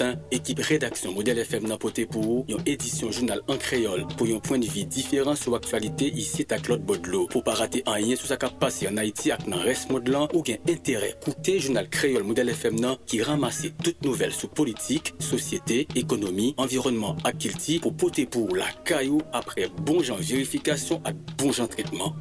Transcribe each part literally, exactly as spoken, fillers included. matin, équipe rédaction Modèle F M n'a poté pour une édition journal en créole pour un point de vue différent sur l'actualité ici à Claude Baudelot. Pour pas rater un lien sur ce qui a passé en Haïti avec dans le reste monde là, ou bien intérêt coûter journal créole Modèle F M nan, qui ramasse toutes nouvelles sur politique, société, économie, environnement à Kilti pour poter pour la caillou après bon genre vérification et bon genre traitement.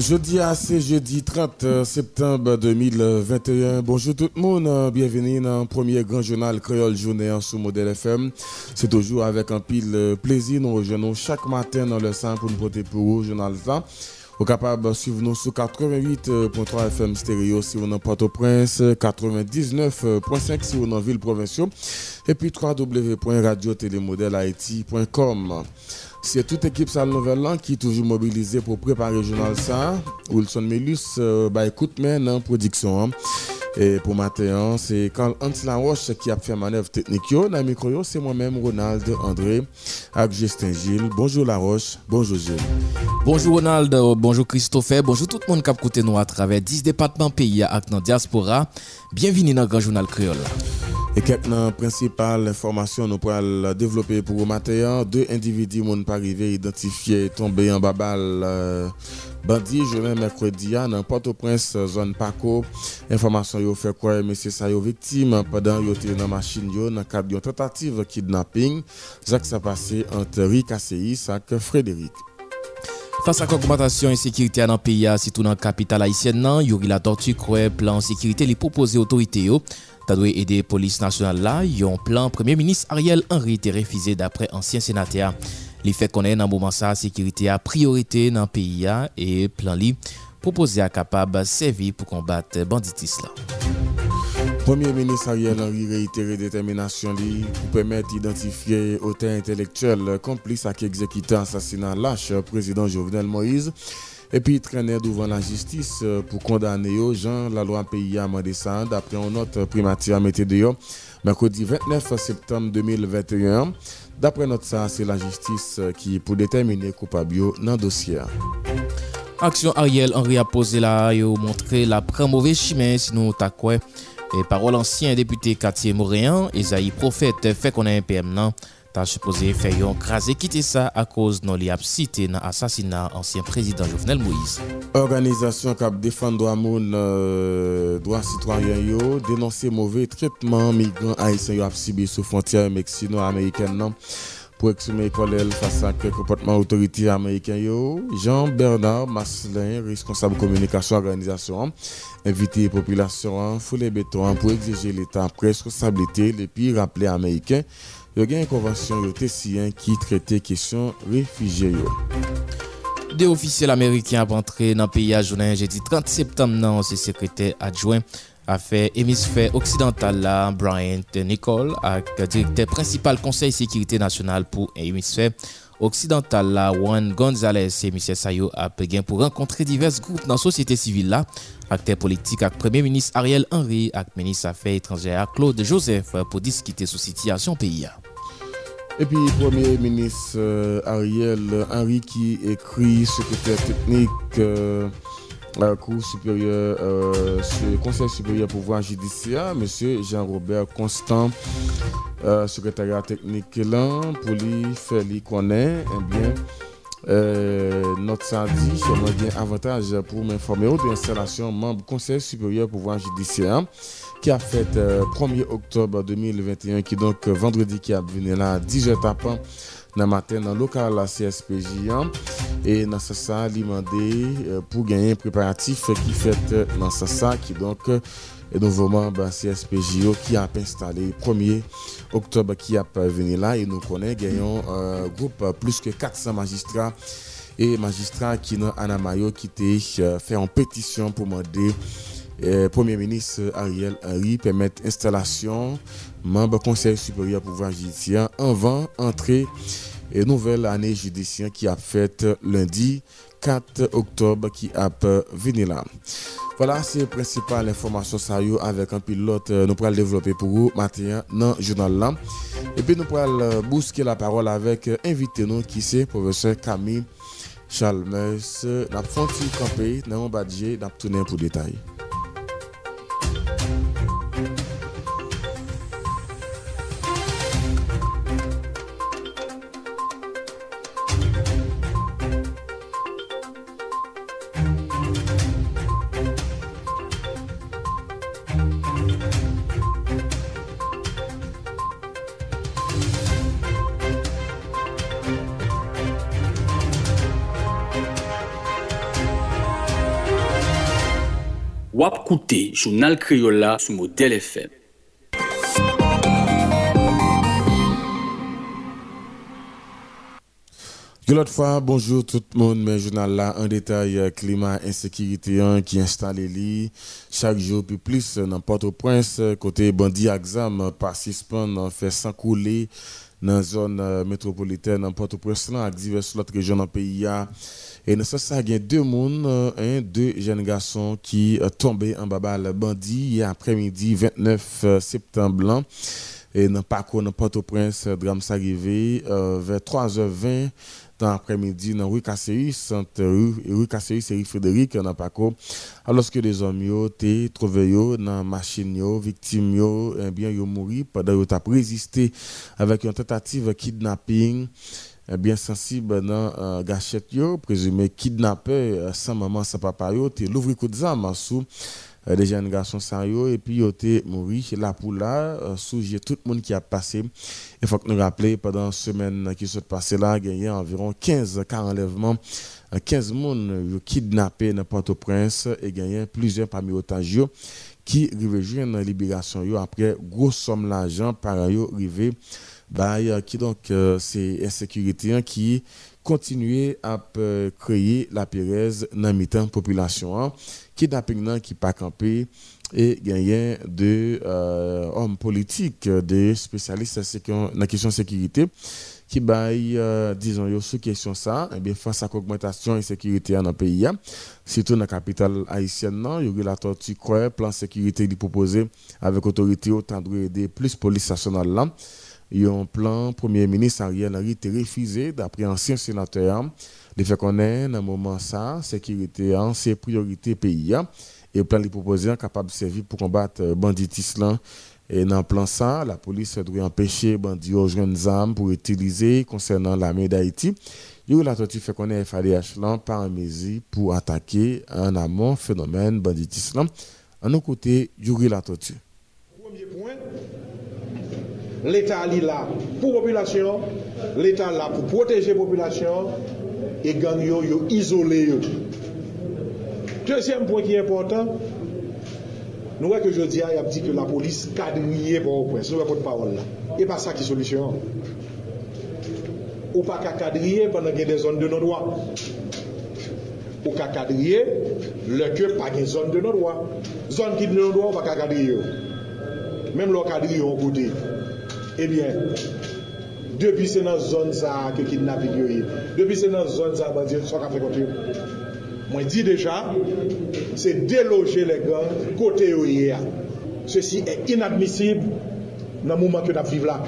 Jeudi à c'est jeudi trente septembre deux mille vingt et un. Bonjour tout le monde, bienvenue dans le premier grand journal créole journée sur Modèle F M. C'est toujours avec un pile plaisir, nous rejoignons chaque matin dans le sang pour nous porter pour vous, journal ça. Vous êtes capable de suivre nous sur quatre-vingt-huit point trois F M stéréo si vous êtes en Port-au-Prince, quatre-vingt-dix-neuf point cinq si vous êtes en ville provinciale et puis w w w point radio tiret modèle haïti point com. C'est toute équipe Salle Nouvelle qui est toujours mobilisée pour préparer le journal ça. Wilson Melus, euh, bah, écoute maintenant en production. Hein. Et pour matin, c'est quand Hans Laroche qui a fait manœuvre technique. Dans le micro, c'est moi-même, Ronald André, avec Justin Gilles. Bonjour Laroche, bonjour Gilles. Bonjour Ronald, bonjour Christopher, bonjour tout le monde qui a écouté nous à travers dix départements pays et dans la diaspora. Bienvenue dans le grand journal créole. Et quelques principales informations nous pourrons développer pour le matin. Deux individus ne sont pas arrivés identifiés tombés en babal. Euh, Bandit, journée mercredi, dans Port-au-Prince, zone Paco. Information yo fait quoi, monsieur sa yo victime pendant yo était dans machine yo dans cadre d'une tentative kidnapping. Zak ça passé entre Rick Assis et Frédéric. Face à l'augmentation de l'insécurité dans le pays, surtout dans la capitale haïtienne, Yuri la tortue croit plan de sécurité les proposés autorités. Ça doit aider la police nationale là. Yon plan Premier ministre Ariel Henry était refusé d'après ancien sénateur. Les faits qu'on est dans le moment ça, sécurité a priorité dans le pays et plan li proposé à capable servir pour combattre banditisme. Premier ministre Ariel Henry réitéré détermination li pour permettre d'identifier auteur intellectuel complice à qui exécuter assassinat lâche président Jovenel Moïse. Et puis, traîner devant la justice pour condamner aux gens la loi P I A Mandessa d'après une note primature mettée dehors mercredi vingt-neuf septembre deux mille vingt et un. D'après notre ça, c'est la justice qui pour déterminer coupable dans le dossier. Action Ariel Henry a posé là et montré la prend mauvais chemin sinon ta quoi. Et parole ancien député quartier Moréen, Isaïe Prophète fait qu'on a un P M non. T'as supposé faire yon krasé quitter ça à cause non li ap cité dans assassinat ancien président Jovenel Moïse. Organisation kap défend droit moun euh, droit citoyen yo dénoncer mauvais traitement migrants haïtiens yo ap subi sous frontière mexico-américaine non pour exprimer colère face à comportement autorité américain yo. Jean Bernard Maslin responsable communication organisation invité population foule béton pour exiger l'état responsabilité et puis rappeler américain il y a une convention T C un qui traitait question réfugiés. Des officiels américains ont entré dans le pays à journée jeudi trente septembre. C'est secrétaire adjoint affaires hémisphère occidental Brian Nicole et directeur principal Conseil sécurité nationale pour hémisphère occidental Juan Gonzalez et monsieur Sayo a payé pour rencontrer divers groupes dans la société civile là, acteurs politiques avec Premier ministre Ariel Henry et ministre affaires étrangères Claude Joseph pour discuter sur la situation pays. Et puis Premier ministre euh, Ariel Henry qui écrit secrétaire technique euh, la Cour supérieure euh, sur Conseil supérieur pouvoir judiciaire monsieur Jean-Robert Constant euh, secrétaire technique là pour lui faire lui connaître eh bien euh, notre samedi j'aimerais bien avantage pour m'informer de l'installation membre Conseil supérieur pouvoir judiciaire qui a fait euh, premier octobre deux mille vingt et un qui donc euh, vendredi qui a venu là à dix heures tapant dans matin dans local la C S P J et dans ce ça demandé pour gagner un préparatif qui fait dans ce ça qui donc et nouveau bah, C S P J qui a installé premier octobre qui a venu là et nous connaît gagnons euh, groupe plus que quatre cents magistrats et magistrats qui dans Anamayo qui ont fait une pétition pour demander eh, Premier ministre Ariel Henry permettre installation membre Conseil supérieur pouvoir judiciaire avant entrée et nouvelle année judiciaire qui a fait lundi quatre octobre qui a venu là. Voilà, c'est la principale information avec un pilote nous pourrons développer pour vous matin dans le journal là. Et puis nous pourrons bousquer la parole avec invité nous qui c'est professeur Camille Chalmers. Nous font camper, nous badger, nous tourner pour détail. Wap Kouté, journal Criolla sur Modèle F M. De l'autre fois, bonjour tout le monde, mais journal là en détail climat insécurité qui installe li chaque jour plus plus dans Port-au-Prince côté bandit exam par suspend fait sans couler dans la zone métropolitaine en Port-au-Prince avec diverses autres régions dans le pays. Et nous avons deux personnes, hein, deux jeunes garçons qui sont tombés en babal bandit hier après-midi vingt-neuf septembre. Et dans le parcours de Port-au-Prince, le drame est arrivé euh, vers trois heures vingt dans l'après-midi dans rue Cassius, entre rue Cassius et rue Frédéric, dans le parcours. Alors que les hommes ont trouvé dans la machine, les victimes ont mouru pendant qu'ils ont résisté avec une tentative de kidnapping. Bien sensible dans euh, gâchette yo présumé kidnappé euh, sans maman sans papa yo te l'ouvri coup de zam sous euh, des jeunes garçons sans yo et puis yo te mouri la poula euh, souje tout le monde qui a passé. Il faut que nous rappelions pendant semaine qui s'est passé là gagné environ quinze cas enlèvement, quinze monde kidnappé dans Port-au-Prince et gagné plusieurs parmi otages yo qui rejoignent la libération yo après gros somme l'argent par yo rivé Baye, qui donc euh, c'est insécurité qui continue à euh, créer la pérèse dans la population kidnapping qui pas campé et gagnant de euh, hommes politiques des spécialistes dans la question de sécurité qui baille euh, disons yo sous question ça et bien face à l'augmentation insécurité dans le pays surtout dans la capitale haïtienne non yo relateur tu crois plan sécurité qui proposé avec autorité autant de plus police nationale là. Il y a un plan, Premier ministre Ariel Henry a refusé d'après ancien sénateur. De fait qu'on est, dans le moment ça, sécurité, c'est priorité pays. Et le plan de proposer capable de servir pour combattre le banditisme. Et dans le plan ça, la police doit empêcher les bandits de jouer des armes pour utiliser concernant l'armée d'Haïti. Il y a un fait qu'on est F A D H par mesure pour attaquer en amont phénomène banditisme. À nos côtés, il y a la tortue. Premier point. L'État est là pour la population, l'État est là pour protéger la population et gagner, isoler. Deuxième point qui est important, nous voyons que je dis, il a dit que la police cadmier pour le prince. Nous n'avons pas de parole là. Et pas ça qui est solution. Ou pas qu'à cadrier pendant qu'il y a des zones de nos droits. Ou qu'à cadrier, le que pas des zones de nos droits. Zone qui est de nos droits, ou pas qu'à cadrier. Même le cadrier, on côté. Eh bien, depuis c'est dans la zone ça que kidnapping yo, depuis c'est dans la zone ça bandit soit qu'a fait contre. Moi dis déjà, c'est déloger les gangs côté yo. Ceci est inadmissible dans le moment que nous vivons là.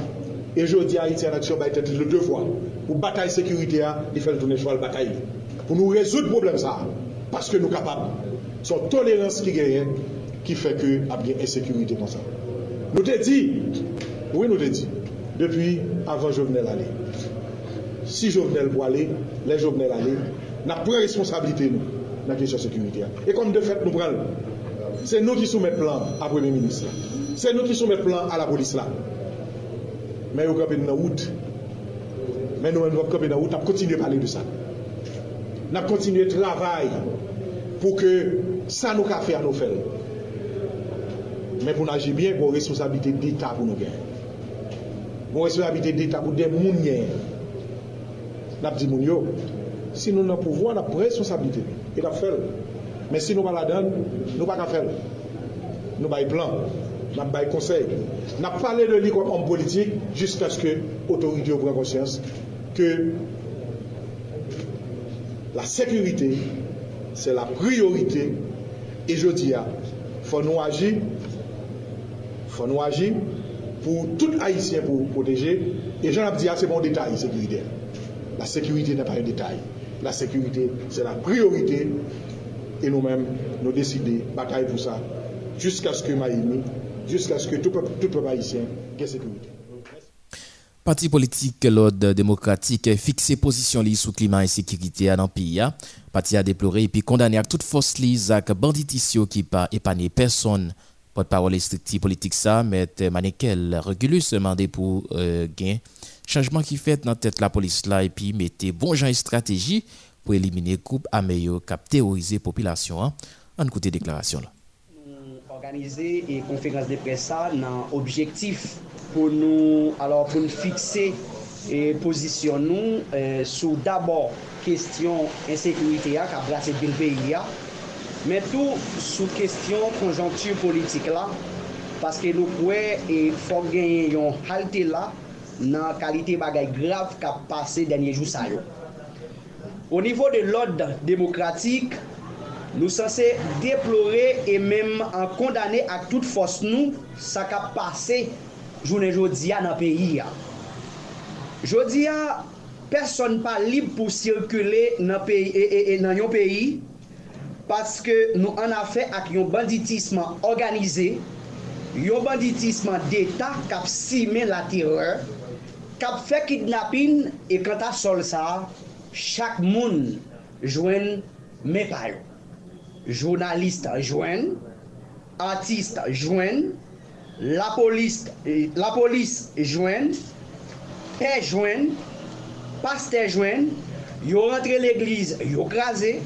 Et je dis à Haïti en action baïté deux fois pour bataille sécurité, il fait le tourner cheval bataille pour nous résoudre le problème ça parce que nous sommes capables. C'est la tolérance qui gagne qui fait que y a insécurité comme ça. Nous te dit Oui, nous le dit. Depuis avant Jovenel aller. Si Jovenel pour aller, les Jovenel aller, nous avons pris responsabilité nous, dans la question sécuritaire. Et comme de fait, nous prenons. C'est nous qui soumettons le plan à Premier ministre. C'est nous qui soumettons le plan à la police. Là. Mais nous sommes dans la route. Mais nous sommes dans la route. Nous continuons à parler de ça. Nous continuons à travailler pour que ça nous fasse à nous faire. Mais pour nous agir bien, pour responsabilité d'État pour nous gagner. Bon responsabilité d'État pour des mouniers. N'a dit mounio. Si nous n'avons pas pouvoir, nous avons responsabilité. Et nous fait. Mais si nous ne pas la donne, nous ne pouvons pas faire. nous bail plan, nous bail conseil. Nous avons parlé de lui comme homme politique jusqu'à ce que l'autorité prenne conscience que la sécurité, c'est la priorité. Et je dis, il faut nous agir, faut nous agir pour tout Haïtien pour vous protéger. Et j'en ai dit, c'est mon détail sécuritaire. La sécurité n'est pas un détail. La sécurité, c'est la priorité. Et nous-mêmes, nous décidons de batailler pour ça, jusqu'à ce que Maïmi, jusqu'à ce que tout peuple, tout peuple haïtien ait sécurité. Parti politique l'ordre démocratique a fixé position li sous climat et sécurité à dans pays. Parti a déploré et puis condamné à toute force li zak banditisio qui pas épané personne. Porte-parole stricti politique ça mais Manekel Regulus demandé pour euh, gain changement qui fait dans tête la police là et puis mettez bon gens stratégie pour éliminer groupe améyo cap terroriser population hein. En côté déclaration là. Organiser et conférence de presse dans objectif pour nous alors pour nous fixer et position nous euh, sur d'abord question insécurité à qu'a brassé le pays mais tout sous question conjoncture politique là parce que nous croyons et faut gagner un halte là dans qualité bagaille grave qu'a passé dernier jour ça yo. Au niveau de l'ordre démocratique nous censés déplorer et même en condamner à toute force nous ça qu'a passé journée jodia dans pays. Jodia personne pas libre pour circuler dans pays et, et, et dans un pays parce que nous en affaire avec un banditisme organisé, un banditisme d'état qui sème la terreur, qui fait kidnapping et quand à sol ça, chaque monde joigne mes payo. Journaliste joignent, artiste joignent, la police la police joignent, père joignent, pasteur joignent, yo rentré l'église, yo crasé,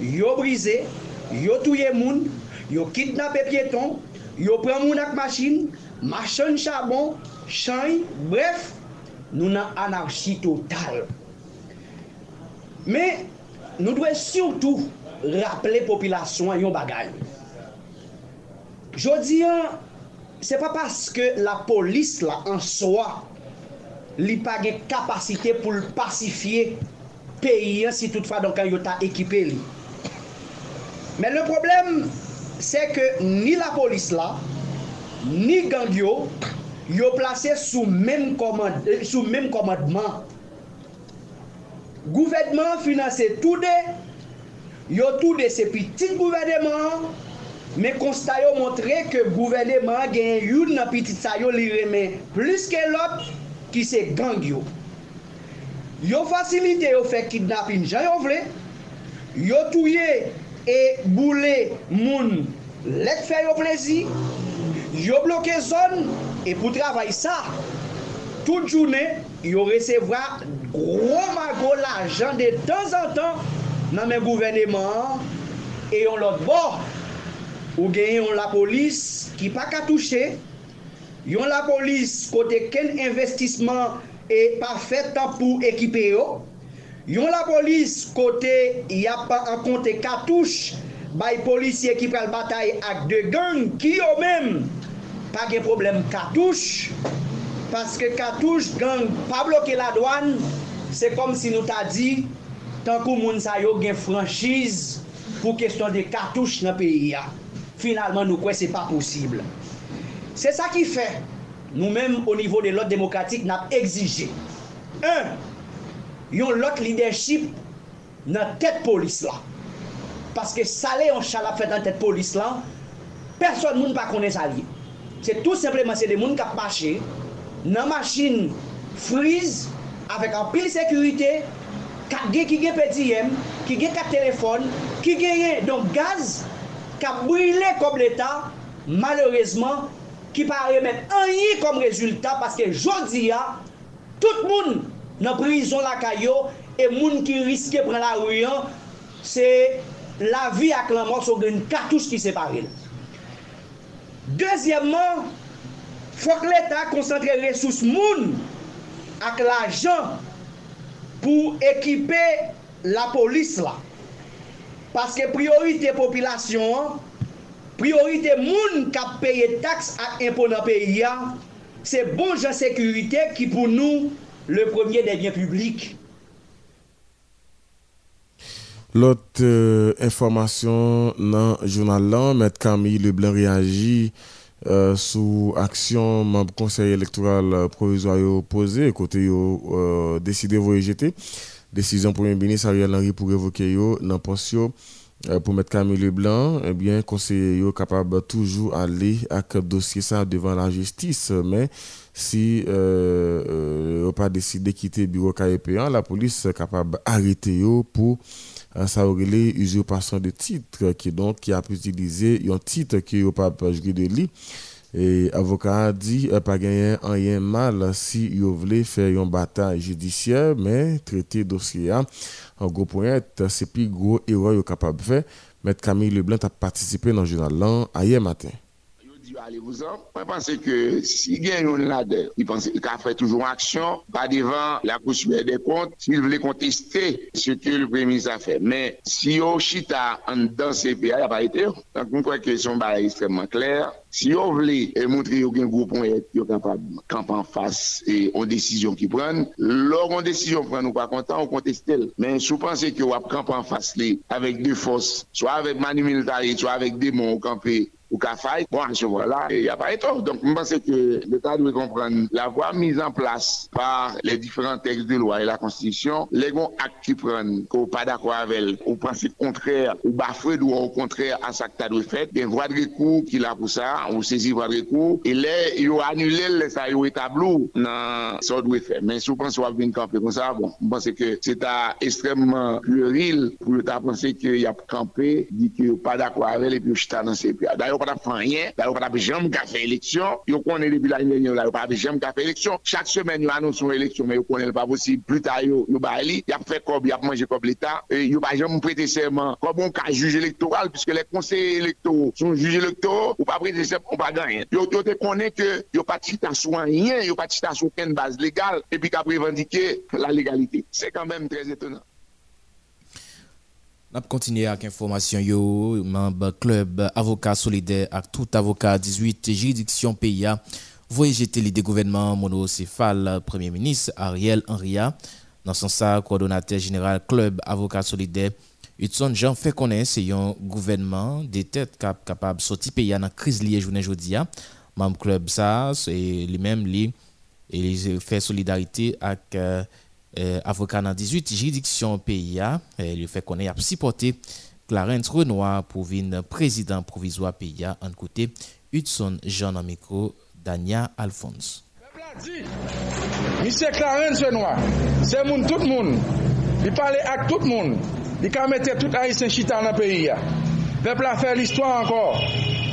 yo brisé, yo touye moun, yo kidnappé piéton, yo prend moun ak machine, machine charbon, chan, bref, nous nan anarchie totale. Mais nous devons surtout rappeler population yon bagay. Jodi an, c'est pas parce que la police là en soi li pa gen capacité pour pacifier pays si toutefois donc yon ta équipé li. Mais le problème c'est que ni la police là ni gang yo yo placé sous même commande sous même commandement. Gouvernement financé tout de yo tout de ces petits gouvernements mais constat yo montré que gouvernement gagne une nan petit ça yo li remet plus que l'autre qui c'est gang yo yo facilité yo fait kidnapping gens yo vle yo touyer et bouler moun les fait yo plaisir yo bloquer zone et pour travailler ça toute journée yo recevra gros magot l'argent de temps en temps dans le gouvernement et on l'autre bord ou gagne la police qui pas qu'à toucher yon la police côté quel investissement et pas fait temps pour équiper yo yon la police côté y a pas en compte cartouche bay policier qui prend bataille avec de gang qui eux même pas de problème cartouche parce que cartouche gang pas bloquer la douane c'est comme si nous t'a dit tant que moun sa yo gen franchise pour question de cartouche dans pays a. Finalement nous quoi c'est pas possible. C'est ça qui fait nous-mêmes au niveau de l'ordre démocratique n'a exigé un yon l'autre leadership dans tête police là parce que ça lé on chala fait dans tête police là personne moun pas connaît ça lié. C'est tout simplement c'est des moun qui marcher dans machine freeze avec en pile sécurité qui gagne P T M, qui gagne quatre téléphones, qui gagne donc gaz, qui a brûlé comme l'État, malheureusement, qui paraît même rien comme résultat parce que aujourd'hui, tout le monde dans la prison la caillou et les gens qui risquent de prendre la rue, c'est la vie avec la mort sur une cartouche qui sépare. Deuxièmement, il faut que l'État concentre les ressources avec l'argent pour équiper la police là parce que priorité population priorité moun qui paye taxes et impôts dans le pays, c'est bon gens sécurité qui pour nous le premier des biens publics. L'autre euh, information dans le journal là, M. Camille Leblanc réagit euh, sous action membre conseil électoral provisoire opposé, côté euh, décidé de rejeter décision premier ministre Ariel Henry pour révoquer dans poste euh, pour M. Camille Leblanc. Eh bien, conseiller capable toujours aller avec dossier ça devant la justice, mais si euh, euh, n'a pas décidé de quitter le bureau K E P un, la police est capable d'arrêter pour ça aurait les usurpations de titres qui donc qui a pu utiliser un titre qui n'a pas joué de lit et avocat dit pas gagner rien mal si il voulait faire une bataille judiciaire mais traiter dossier en gros point c'est plus gros erreur capable de faire. Mais Camille Leblanc a participé dans le journal hier matin. Je pense que si Gagnon l'a dit, il pense qu'il a fait toujours action, pas devant la Cour supérieure des comptes, s'il voulait contester ce que le Premier ministre a fait. Mais si on chita dans ces pays, il n'a pas été. Donc, je crois que son bail est extrêmement clair. Si on voulait montrer aucun groupe, on est capable de camper en face et on décision qui prennent. Lorsqu'on décision prend, nous pas content, on conteste. Mais si vous pensez qu'on va camper en face avec deux forces, soit avec Manu Militari, soit avec des mots, on camper. Ou qu'à faire, bon, je vois là, il n'y a pas étonnant. Donc, je pense que l'État doit comprendre la voie mise en place par les différents textes de loi et la Constitution, les grands actes qui prennent, qu'on pas d'accord avec, ou principe contraire, ou bafoué ou au contraire à ça que tu as dû faire, des voies de recours qu'il a pour ça, on saisit voies de recours, et les, ils ont annulé, ça, ils ont établi dans ce qu'on doit faire. Mais si vous pensez qu'on va venir camper comme ça, bon, je pense que c'est extrêmement puéril pour l'État penser qu'il y a campé, dit qu'il n'y a pas d'accord avec, et puis je t'annonce ces pays. Pas de rien, d'ailleurs pas de jamais fait élection. Yo connaît depuis l'année dernière, pas de jamais fait élection. Chaque semaine yo annonce une élection mais yo connaît pas possible. Plus tard yo yo baili, y a fait comme y a mangé comme l'état et yo pas jamais prêter serment. Comme on cas juge électoral puisque les conseillers électoraux sont juges électoraux ou pas prêter serment on pas gagner. Yo yo te connaît que yo pas chita sur rien, yo pas chita sur aucune base légale et puis qu'a revendiquer la légalité. C'est quand même très étonnant. On continue avec l'information, yo, membre club avocat solidaire avec tout avocat dix-huit juridiction P I A, voyez jeter l'idée gouvernement monocéphale Premier ministre Ariel Henry. Dans son sens, coordonnateur général club avocat solidaire, Hudson Jean fait connaître c'est un gouvernement des têtes cap capable de sortir P I A dans la crise liée journée aujourd'hui. Membre club ça, c'est lui-même lui et fait solidarité avec euh, Euh, avocat dans dix-huit juridiction P I A, euh, il fait qu'on ait supporté Clarens Renois pour venir président provisoire P I A en côté Hudson Jean en micro Dania Alphonse. Monsieur Clarens Renois, c'est moun tout moun, il parle avec tout moun, il a mettre tout haïtien chita dans P I A. Peuple a fait l'histoire encore.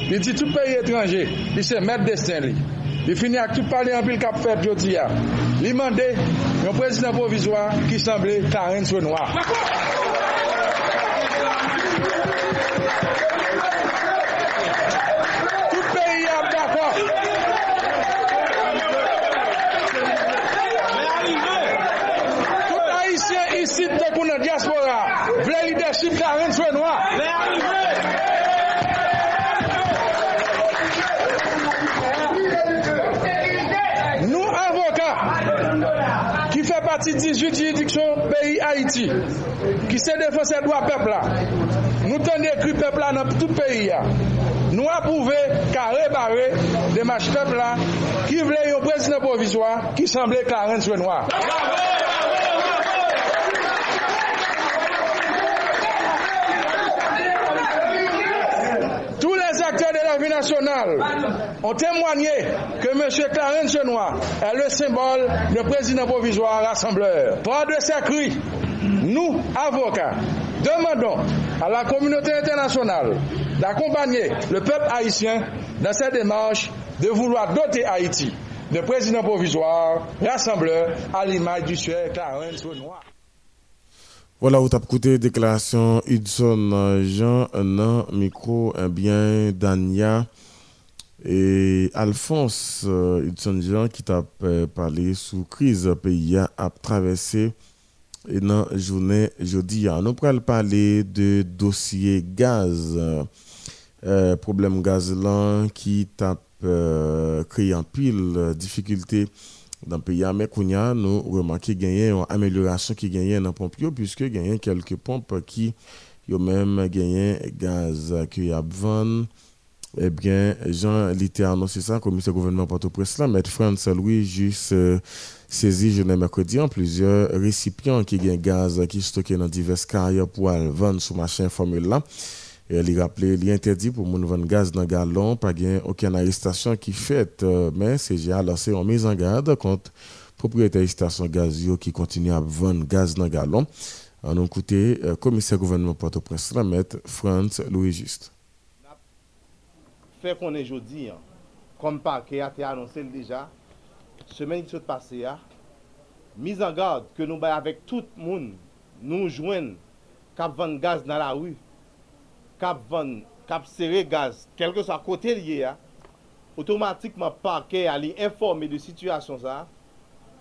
Il dit tout pays étranger, il se met destin lui. Il finit avec tout parler en pile cap fait jodi a. Il demande un président provisoire qui semblait Clarence Renoir. Tout le pays est d'accord. Tout haïtien ici de la diaspora veut le leadership Clarence Renoir. dix-huit juridictions pays Haïti qui se défense des droits peuple là. Nous tenons écrit peuple là dans tout pays là. Nous approuver carré barré des marches peuple là qui voulait un président provisoire qui semblait Clarence Renoir. Tous les acteurs de la vie nationale ont témoigné que M. Clarence Renoir est le symbole de président provisoire rassembleur. Par de ces cris, nous, avocats, demandons à la communauté internationale d'accompagner le peuple haïtien dans cette démarche de vouloir doter Haïti de président provisoire rassembleur à l'image du sieur Clarence Renoir. Voilà, vous avez écouté déclaration Hudson Jean, non, micro, un bien, Dania et Alphonse Hudson Jean qui t'a parlé sous crise pays a traversé et dans journée jeudi. Nous allons parler de dossier gaz euh, problème gaz là qui tape euh, créé en pile difficulté dans le pays. Mais nous remarquons qu'il y a une amélioration qui gagne dans Pompio, puisque il y a quelques pompes qui ont même gagné gaz qui a vendu. Eh bien, Jean Litté a annoncé ça, comme le gouvernement Port-au-Prince, là, mais France Louis juste euh, saisi jeudi mercredi en plusieurs récipients qui gagnent gaz qui stockés dans diverses carrières pour vendre sous machin formule là. Et il rappelait, il interdit pour moun vendre gaz dans gallon, pas gain aucune arrestation qui fait, euh, mais C G a lancé une mise en garde contre propriétaires station gaz qui continue à vendre gaz dans gallon. En nous écouté, euh, commissaire gouvernement Port-au-Prince, là, maître France Louis juste. Fait qu'on est aujourd'hui, hein, comme Parquet a été annoncé déjà, semaine qui s'est passée, hein, mise en garde que nous baillons avec tout le monde, nous joignons, cap vendre gaz dans la rue, cap vendre, cap serrer gaz, quel que soit à côté lié, hein, automatiquement Parquet a informé de situation ça.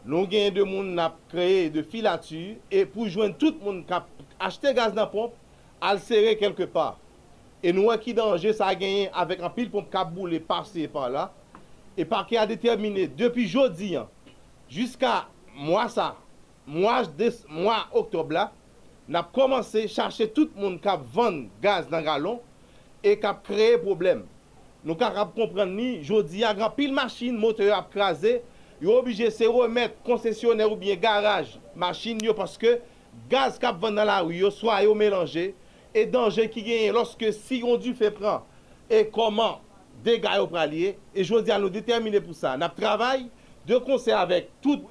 Nous avons de monde n'a créé de filature et pour joindre tout le monde cap acheter gaz dans la pompe, à le serrer quelque part. Et nous qui danger ça a gagné avec un pile pompe caboulé passé par là et par qui a déterminé depuis jeudi jusqu'à mois ça mois mois octobre là n'a commencé à chercher tout le monde qui vend gaz dans gallon et qui a créé problème. Nous capable comprendre ni jeudi a grand pile machine moteur a crasé, ils obligé se remettre concessionnaire ou bien garage machine parce que gaz qui vend dans la rue soit yo mélangé. Et danger qui gagne lorsque si on dû fait prendre et comment dégâts au pralier. Et je dis à nous déterminer pour ça. Nous travaillons de concert avec tout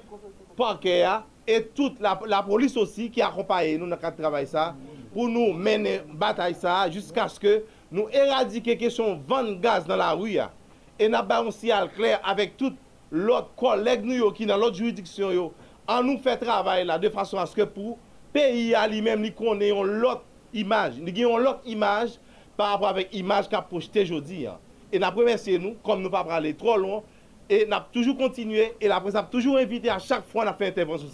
parquet et toute la, la police aussi qui accompagne nous dans le travail ça pour nous mener bataille ça jusqu'à ce que nous éradiquions la question de vendre gaz dans la rue. Et nous avons aussi à clair avec tous l'autre collègue nous qui dans l'autre juridiction. On nous fait travail là de façon à ce que pour pays à lui-même, nous connaissons l'autre image. Nous avons l'autre image par rapport avec l'image qu'a projeté aujourd'hui. Et nous remercions nous, comme nous ne pouvons pas aller trop loin, et nous avons toujours continué, et la presse a toujours invité à chaque fois qu'on a fait intervention.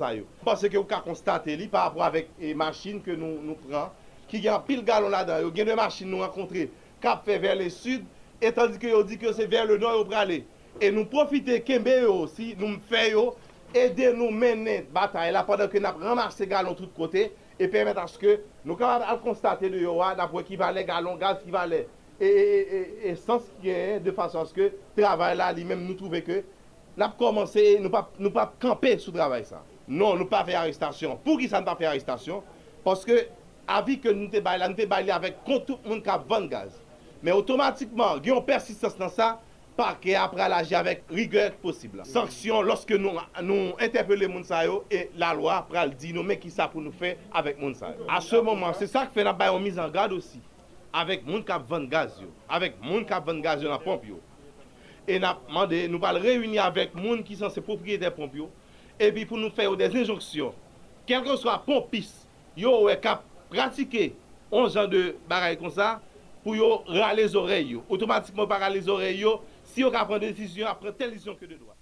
Parce que nous avons constaté par rapport avec les machines que nous, nous prenons, qui ont pile galon là-dedans, il y a des machines nous rencontrées, qui ont fait vers le sud, et tandis que nous dit que c'est vers le nord qu'on aller. Et nous profitons que aussi, nous faisons, aider nous mener la bataille là, pendant que nous avons ramassé les galons de tous côtés. Et permettre à ce que nous puissions constater de yoa d'après qui valait galon gaz qui valait et, et, et, et sans ce qui est de façon à ce que travail là lui-même nous trouver que nous avons commencé nous pas nous pas camper sous travail ça non nous pas faire arrestation pour qui ça ne pas faire arrestation parce que avis que nous te bailler nous te bailler avec contre tout le monde qui vend gaz mais automatiquement il y a une persistance dans ça parquet après l'agir avec rigueur possible sanction lorsque nous nous interpellons Mounsayo et la loi pral dit nous mais qui ça pour nous faire avec Mounsayo à ce moment c'est ça que fait la baille mise en garde aussi avec moun qui vend gaz yo avec moun qui vend gaz yo dans pompe yo et n'a demandé nous va réunir avec moun qui sont ses propriétaires pompe yo et puis pour nous faire des injonctions quel que soit pompiste yo est cap pratiquer un genre de bagaille comme ça pour yo râler les oreilles yo automatiquement par les oreilles yo. Si on prend des décisions, après telle décision que de droit.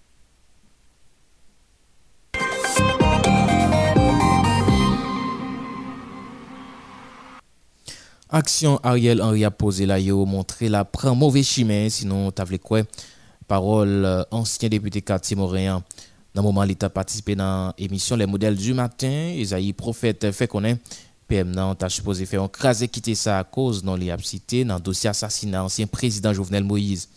Action Ariel Henry a posé là, yo montré la prend mauvais chemin, sinon t'as vu quoi? Parole ancien député quartier Moréen. Dans le moment, l'État participé dans l'émission Les Modèles du matin, Isaïe Prophète fait qu'on est. P M nan t'a supposé faire un crasé quitter ça à cause non li a cité dans dossier assassinat ancien président Jovenel Moïse.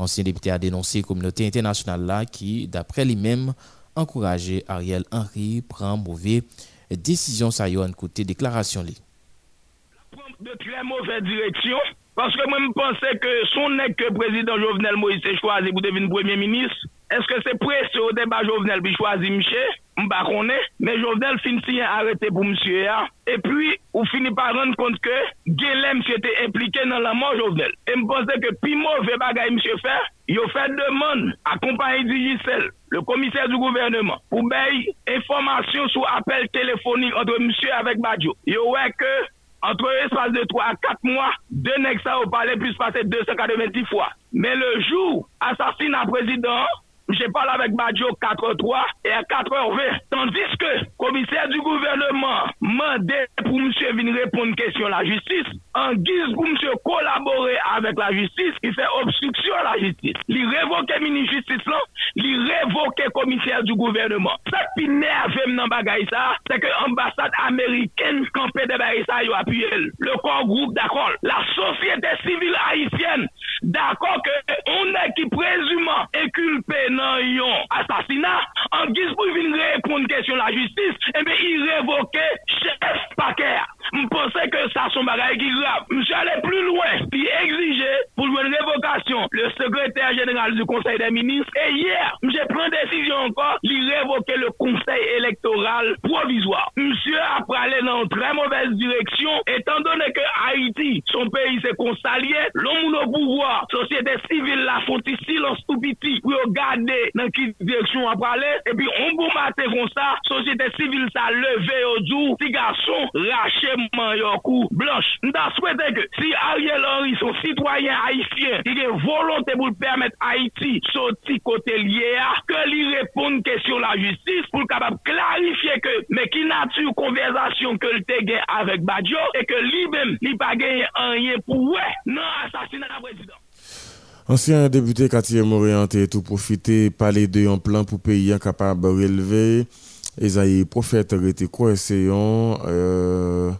Ancien député a dénoncé la communauté internationale là qui, d'après lui-même, encourageait Ariel Henry à prendre mauvaise décision. Ça y est, côté déclaration. De très mauvaise direction, parce que moi je pensais que son nèg que président Jovenel Moïse s'est choisi pour devenir premier ministre. Est-ce que c'est pressé au débat Jovenel puis choisi monsieur? Je ne connais pas, mais Jovenel finit arrêté pour monsieur. Et puis, on finit par rendre compte que Guélem était impliqué dans la mort Jovenel. Et je pensais que plus mauvais bagaille monsieur fait, il a fait demande à compagnie du Giselle, le commissaire du gouvernement, pour bailler information sur appel téléphonique entre monsieur avec Badjo. Il a que entre l'espace de trois à quatre mois, deux nègres au palais puissent passer deux cent quatre-vingt-dix fois. Mais le jour assassinat président, je parle avec Badjo quatre trois et à quatre heures vingt. Tandis que le commissaire du gouvernement mandait pour monsieur venir répondre question à la justice. En guise pour monsieur collaborer avec la justice, il fait obstruction à la justice. Il révoque le ministre de la justice, il révoque le commissaire du gouvernement. Ça qui nerveux dans bagaille ça, c'est que l'ambassade américaine campée de bagaille ça, il a appuyé le corps groupe d'accord. La société civile haïtienne d'accord que on est qui présument inculpé dans yon assassinat, en guise pour venir répondre question la justice, et bien il révoquait chef paquet. Je pensais que ça son bagage qui grave. Je suis allé plus loin, puis exiger pour une révocation le secrétaire général du Conseil des ministres. Et hier, j'ai pris une décision encore, il révoquait le Conseil électoral provisoire. Monsieur a parlé dans une très mauvaise direction, étant donné que Haïti, son pays, s'est consalié, l'homme au pouvoir, société civile, la font silence tout petit pour regarder dans quelle direction on va aller. Et puis, on bon matin comme ça, société civile, ça levé au jour, petit garçon, raché. Blanche. Nous souhaitons que si Ariel Henry, son citoyen haïtien, il est volonté pour permettre Haïti sortir côté lié, que lui réponde question la justice pour capable clarifier que mais qui nature conversation que le tégé avec Badjo et que lui-même il pas gagné rien pour ouais non assassinat président. Ancien député quartier orienté tout profiter parler de un plan pour pays capable relever. Isaïe Prophète était co-essayant euh,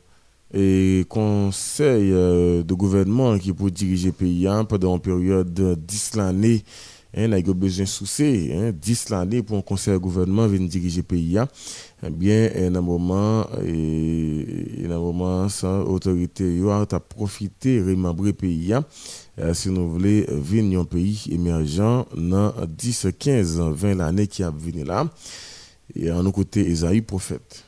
et conseil euh, de gouvernement qui pour diriger P I A pendant une période de dix années. Il a besoin de soucis, hein, dix années pour un conseil de gouvernement venir diriger P I A. Eh bien, à un moment, et à un moment, sans autorité, il a profité de remembrer P I A. Euh, si nous voulons venir un pays émergent dans dix, quinze, vingt années qui a venu là. Et à nos côtés, Isaïe Prophète.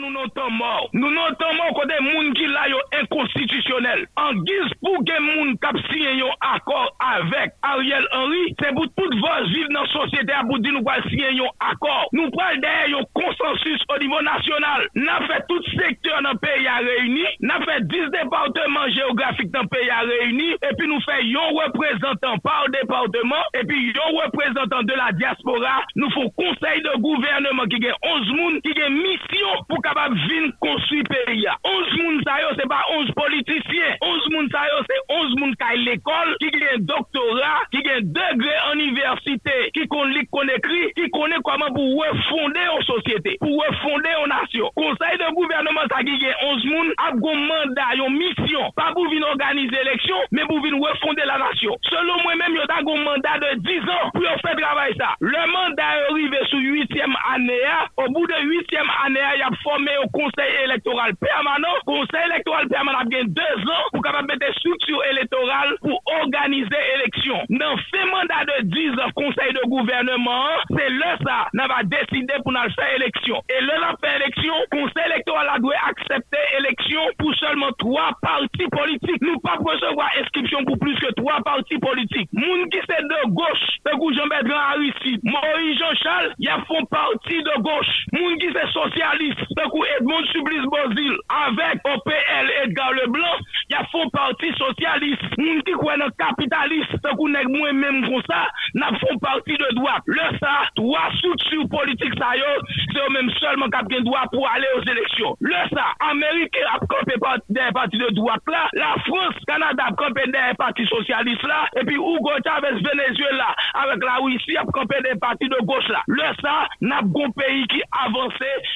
Nous notons mort. Nous notons mort côté moun qui la yo inconstitutionnel. En guise pour que moun kap signé un accord avec Ariel Henry, c'est pour toute voix vive dans la société pour dire nous va signer un accord. Nous prenons derrière un consensus au niveau national. N'a fait tout secteur dans le pays à réunir, n'a fait dix départements géographiques dans le pays à réunir, et puis nous fait un représentant par département, et puis un représentant de la diaspora. Nous faisons conseil de gouvernement qui a onze moun qui a mission pour capable venir construire pays. onze moun ça yo c'est pas onze politiciens. onze moun ça yo c'est onze moun qui a l'école, qui a un doctorat, qui a un degré en université, qui connaît qu'on écrit, qui connaît comment pour refonder une société, pour refonder une nation. Conseil de gouvernement ça qui a onze moun a un mandat, une mission, pas pour venir organiser l'élection, mais pour venir refonder la nation. Selon moi-même, yo a un mandat de dix ans pour faire travail ça. Le mandat est arrivé sur huitième année, au bout de huitième année, il y a formé au conseil électoral permanent. Conseil électoral permanent a gagné deux ans pour capable mettre structure électorale pour organiser élection. Dans ce mandat de dix ans, conseil de gouvernement, c'est là ça, on va décider pour nous faire élection. Et là, on fait élection, conseil électoral a dû accepter élection pour seulement trois partis politiques. Nous ne pouvons pas recevoir inscription pour plus que trois partis politiques. Moun qui c'est de gauche, c'est que Jean-Bertrand Aristide, Maurice Jean-Charles, il y a font partie de gauche. Moun qui c'est socialiste, c'est que Edmond Suplice Bozil, avec O P L Edgar Leblanc, il y a font partie socialiste. Moun qui croit dans capitaliste, c'est que moi-même comme ça, n'a font partie de droite. Le ça, trois structures politiques, ça y est, c'est eux-mêmes seulement qui ont droit pour aller aux élections. Le ça, Américain a campé des partis de droite là, la France, Canada a campé des partis socialistes là, et puis Hugo Chavez Venezuela, avec la Russie a campé des partis de gauche là. Le ça, n'a bon pays qui avance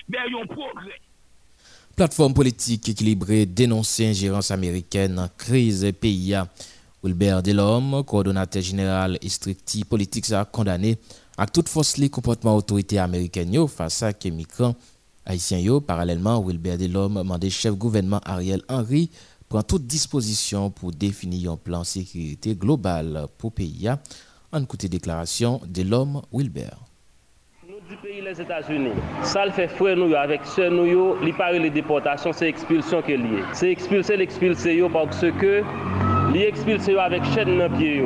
vers un progrès. Plateforme politique équilibrée dénonce ingérence américaine en crise P I A. Wilbert Delhomme, coordonnateur général et stricti politique, a condamné à toute force les comportements autorités américaines face à migrants haïtiens. Parallèlement, Wilbert Delhomme mandé chef gouvernement Ariel Henry prend toute disposition pour définir un plan sécurité global pour P I A. En écoutant déclaration Delhomme Wilbert. Du pays les États-Unis, ça le fait frère nous avec ce nous, il parle de déportation, c'est expulsion qui est liée. C'est expulser, l'expulser parce que l'expulser avec chaîne dans pied.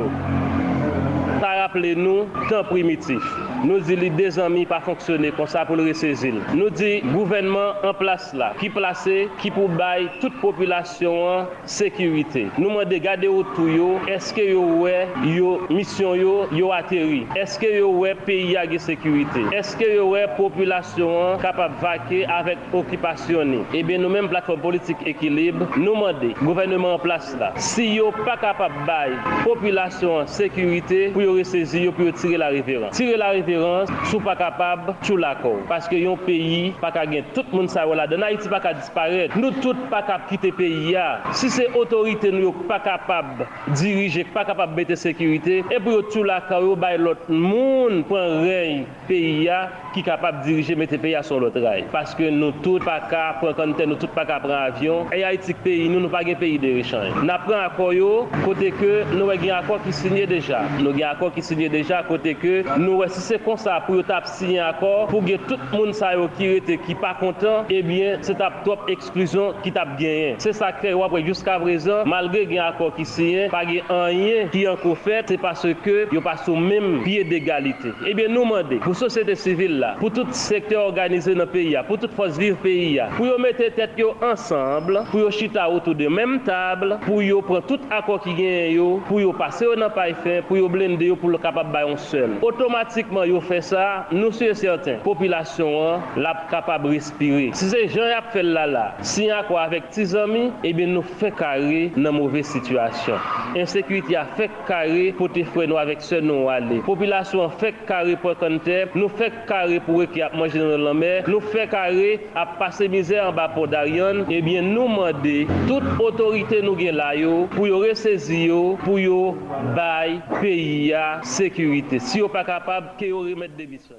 ça rappelait nous temps primitif. Nous dit les deux amis pas fonctionner comme ça pour le ressaisir. Nous dit gouvernement en place là, qui placé, qui pour bail toute population en sécurité. Nous demandons garder autour yo, est-ce que yo ouais yo mission yo yo atterri. Est-ce que yo ouais pays a sécurité. Est-ce que yo ouais population capable vaquer avec occupation. Et bien nous même plateforme politique équilibre, nous demandons gouvernement en place là. Si yo pas capable bail population en sécurité pour ressaisir pour tirer la référence. Tirer la référence, sous pas capable tout l'accord parce que yon pays pas qu'à gagner tout le monde ça là dans Haïti pas qu'à disparaître. Nous tous pas capable quitter pays là. Si c'est autorité nous pas capable diriger, pas capable mettre sécurité et pour tout l'accord bail l'autre monde prend règne pays là qui capable diriger mettre pays sur l'autre rail parce que nous tous pas capable prendre conteneur, nous tous pas capable prendre avion et Haïti pays nous nous pas gagne pays de échange. N'a prend accord yo côté que nous gagne accord qui signé déjà. Nous gagne accord qui signé déjà côté que nous si c'est comme ça pour taper signer accord pour que tout le monde ça qui était qui pas content et eh bien c'est tape trop exclusion qui tape gagné. C'est ça que après jusqu'à présent malgré gagne accord qui signé pas gagne rien qui encore fait c'est parce que yo pas sur même pied d'égalité. Et eh bien nous demander pour société civile là, pour tout secteur organisé dans le pays, pour toute force vivre pays, pour yo mettre tête yo ensemble, pour yo chita autour de même table, pour yo prendre tout accord qui gagne yo, pour yo passer dans pas faire, pour yo blender yo pour le capable bayon seul. Automatiquement, yo fait ça, nous sommes certains. Population la capable respirer. Si ces gens y fait là là, si à quoi avec tes amis, eh bien nous fait carré dans mauvaise situation. Insécurité a fait carré pour tes frères nous avec ceux nous aller. Population fait carré pour contemple, nous fait carré pour qui a mangé dans la mer, nous fait carré à passer misère en bas pour d'Ariane, eh bien nous demander toute autorité nous gagne là yo pour yo ressaisir yo pour yo bail pays à sécurité. Si yo pas capable que yo remette des missions.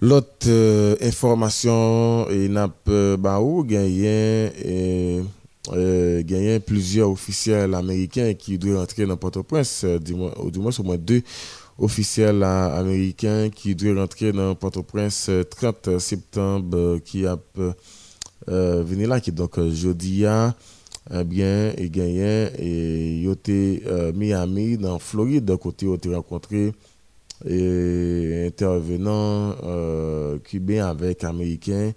L'autre euh, information, il n'a pas gagné plusieurs officiels américains qui doivent rentrer dans Port-au-Prince, euh, du moins au moins deux officiels euh, américains qui doivent rentrer dans Port-au-Prince euh, trente septembre euh, qui a euh, venu là, qui donc jeudi a eh bien et gagné et yoté euh, Miami dans Floride côté où tu rencontré et intervenant euh, cubain avec américain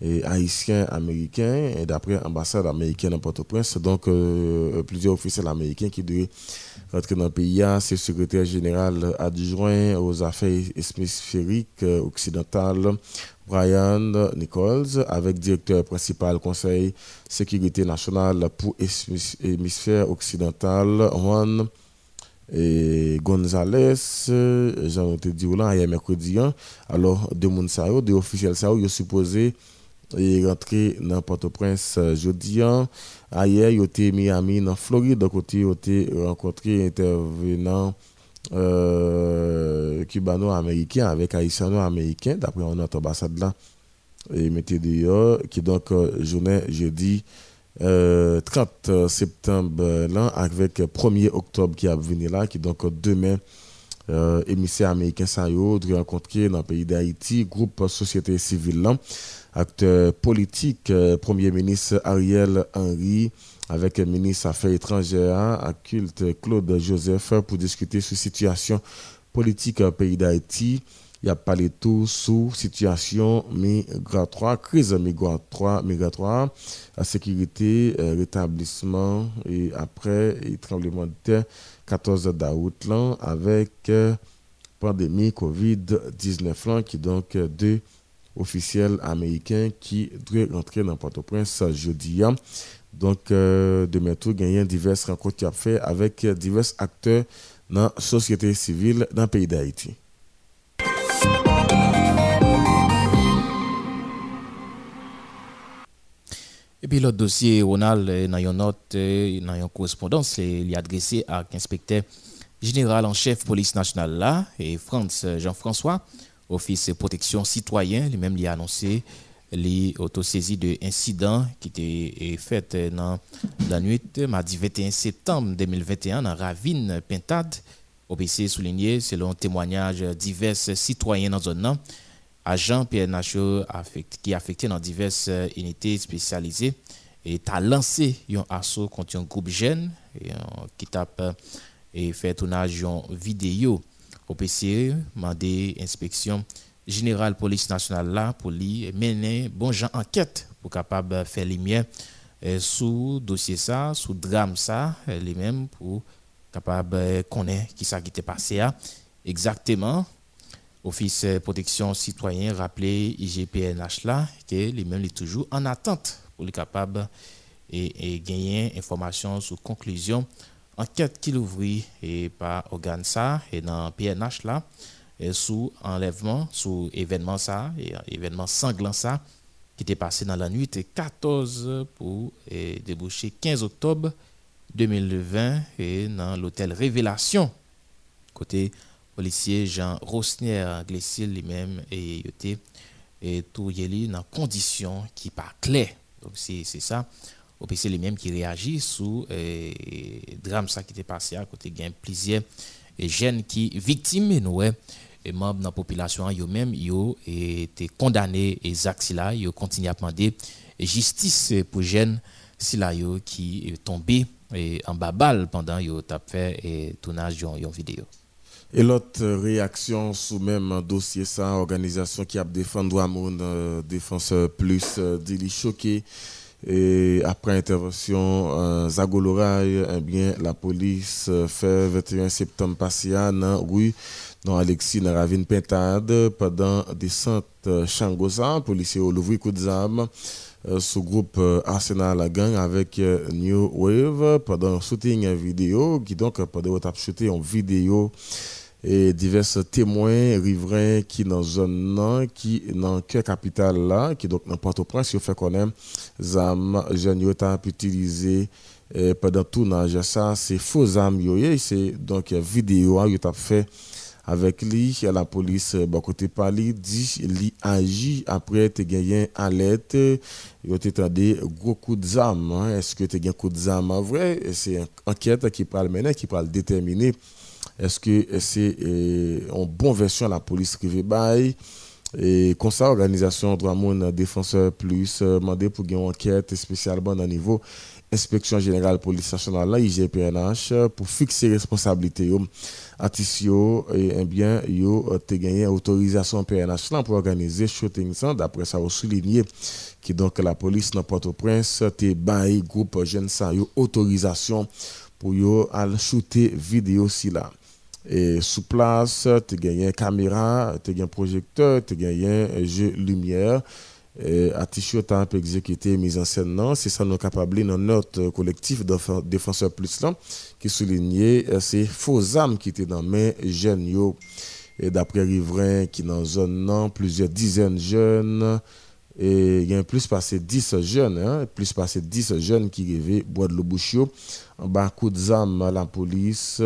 et haïtien américain et d'après l'ambassade américaine à Port-au-Prince donc euh, plusieurs officiels américains qui devaient rentrer dans le pays. C'est le secrétaire général adjoint aux affaires hémisphériques occidentales Brian Nichols avec directeur principal conseil sécurité nationale pour hémisphère occidental Juan et Gonzalez, j'en ai dit là, hier mercredi, alors deux mounsao, deux officiels sao, ils supposés rentrer dans Port-au-Prince jeudi. Hier, ils étaient Miami, dans Floride, d'un côté, ils étaient rencontrés intervenants euh, cubano-américains avec haïtiano-américains, d'après notre ambassade là, et mettez dehors, qui donc journée jeudi. Euh, trente septembre là avec premier octobre qui a venu là qui donc demain euh, émissaire américain ça yo de rencontrer dans le pays d'Haïti groupe société civile là acteurs politiques euh, premier ministre Ariel Henry avec ministre affaires étrangères à culte Claude Joseph pour discuter sur situation politique au pays d'Haïti. Il y a parlé tout sur situation migratoire, crise migratoire, migratoire, sécurité, euh, rétablissement et après et tremblement de terre quatorze d'août là avec euh, pandémie Covid dix-neuf là qui donc euh, deux officiels américains qui devraient rentrer dans Port-au-Prince jeudi. Hein. Donc euh, demain tout gagnant diverses rencontres qui a fait avec euh, divers acteurs dans la société civile dans le pays d'Haïti. Et puis l'autre dossier, Ronald, dans une note, dans une correspondance, il est adressé à l'inspecteur général en chef police nationale là, et France Jean-François, office de protection citoyen, lui-même lui a annoncé l'autosaisie de incident qui était fait dans la nuit mardi vingt et un septembre deux mille vingt et un dans Ravine Pintade. O P C souligné, selon témoignages divers citoyens dans la zone, agents P N H qui affectés dans diverses unités spécialisées et a lancé un assaut contre un groupe jeune qui tape et fait tournage en vidéo. Au P C, mandé inspection générale police nationale là pour lui mener bon genre enquête pour capable faire lumière eh, sous dossier ça, sous drame ça, eh, les mêmes pour capable eh, connaître qui ça qui était passé là exactement. Office eh, protection citoyen rappelé I G P N H là que les mêmes les toujours en attente pour les capable et, et gagner information sur conclusion enquête qui l'ouvrit et par organe ça et dans P N H là et sous enlèvement sous événement ça et événement sanglant ça qui était passé dans la nuit quatorze pour et déboucher quinze octobre deux mille vingt et dans l'hôtel Révélation côté policier Jean Rosnier glissé lui-même et était et tout yeli dans condition qui pas clair donc c'est c'est ça O P C les mêmes qui réagissent sous eh, drame ça qui était passé à côté gain plusieurs et jeunes qui victimes nous et membres de la population eux même yo étaient condamnés et Zaxila yo continue à demander justice pour jeunes sila yo qui est tombé en babal pendant yo t'a fait et tournage en vidéo. Et l'autre réaction sous même dossier ça organisation qui a défendu droit monde défenseur plus délit choqué. Et après intervention euh, Zagoloray, eh bien la police euh, fait vingt et un septembre passé dans rue dans Alexis dans Ravine Pintade pendant descente euh, Changosa policier au Louvre coup d'armes euh, sous groupe euh, Arsenal gang avec euh, New Wave pendant shooting vidéo qui donc pendant t'a shooté en vidéo et divers témoins riverains qui dans zone nan qui dans cœur capitale là qui donc dans Port-au-Prince fait connaître zam jeunota utilisé eh, pendant tournage ça c'est faux zam yoyé c'est donc vidéo yo t'a fait avec lui la police bon côté pali dit li agit après te gagné alerte yo t'étendé gros coup de zam hein. Est-ce que te gagné coup de zam en vrai c'est enquête qui pral mener qui pral déterminer est-ce que c'est eh, en bonne version la police qui bail et comme ça organisation droit monde défenseur plus euh, mandé pour une enquête spécialement dans niveau inspection générale police nationale là I G P N H pour fixer responsabilité yo atitio et eh bien yo te gagné autorisation P N H là pour organiser shooting ça d'après ça au souligné qui donc la police dans Port-au-Prince te bail groupe jeune ça yo autorisation pour yo al shooter vidéo si là. Et sous place, tu gagnes une caméra, tu gagnes un projecteur, tu gagnes un jeu lumière. À Tichot, tu as exécuté mise en scène. C'est ça nous capable dans notre collectif défenseur plus là qui soulignait ces faux âmes qui étaient dans mes jeunes. Et d'après riverains qui dans zone non, plusieurs dizaines de jeunes. Et il y a plus passé dix jeunes, hein, plus passé dix jeunes qui rêvaient boire de l'eau bouchio. En bas, coup de zame, la police.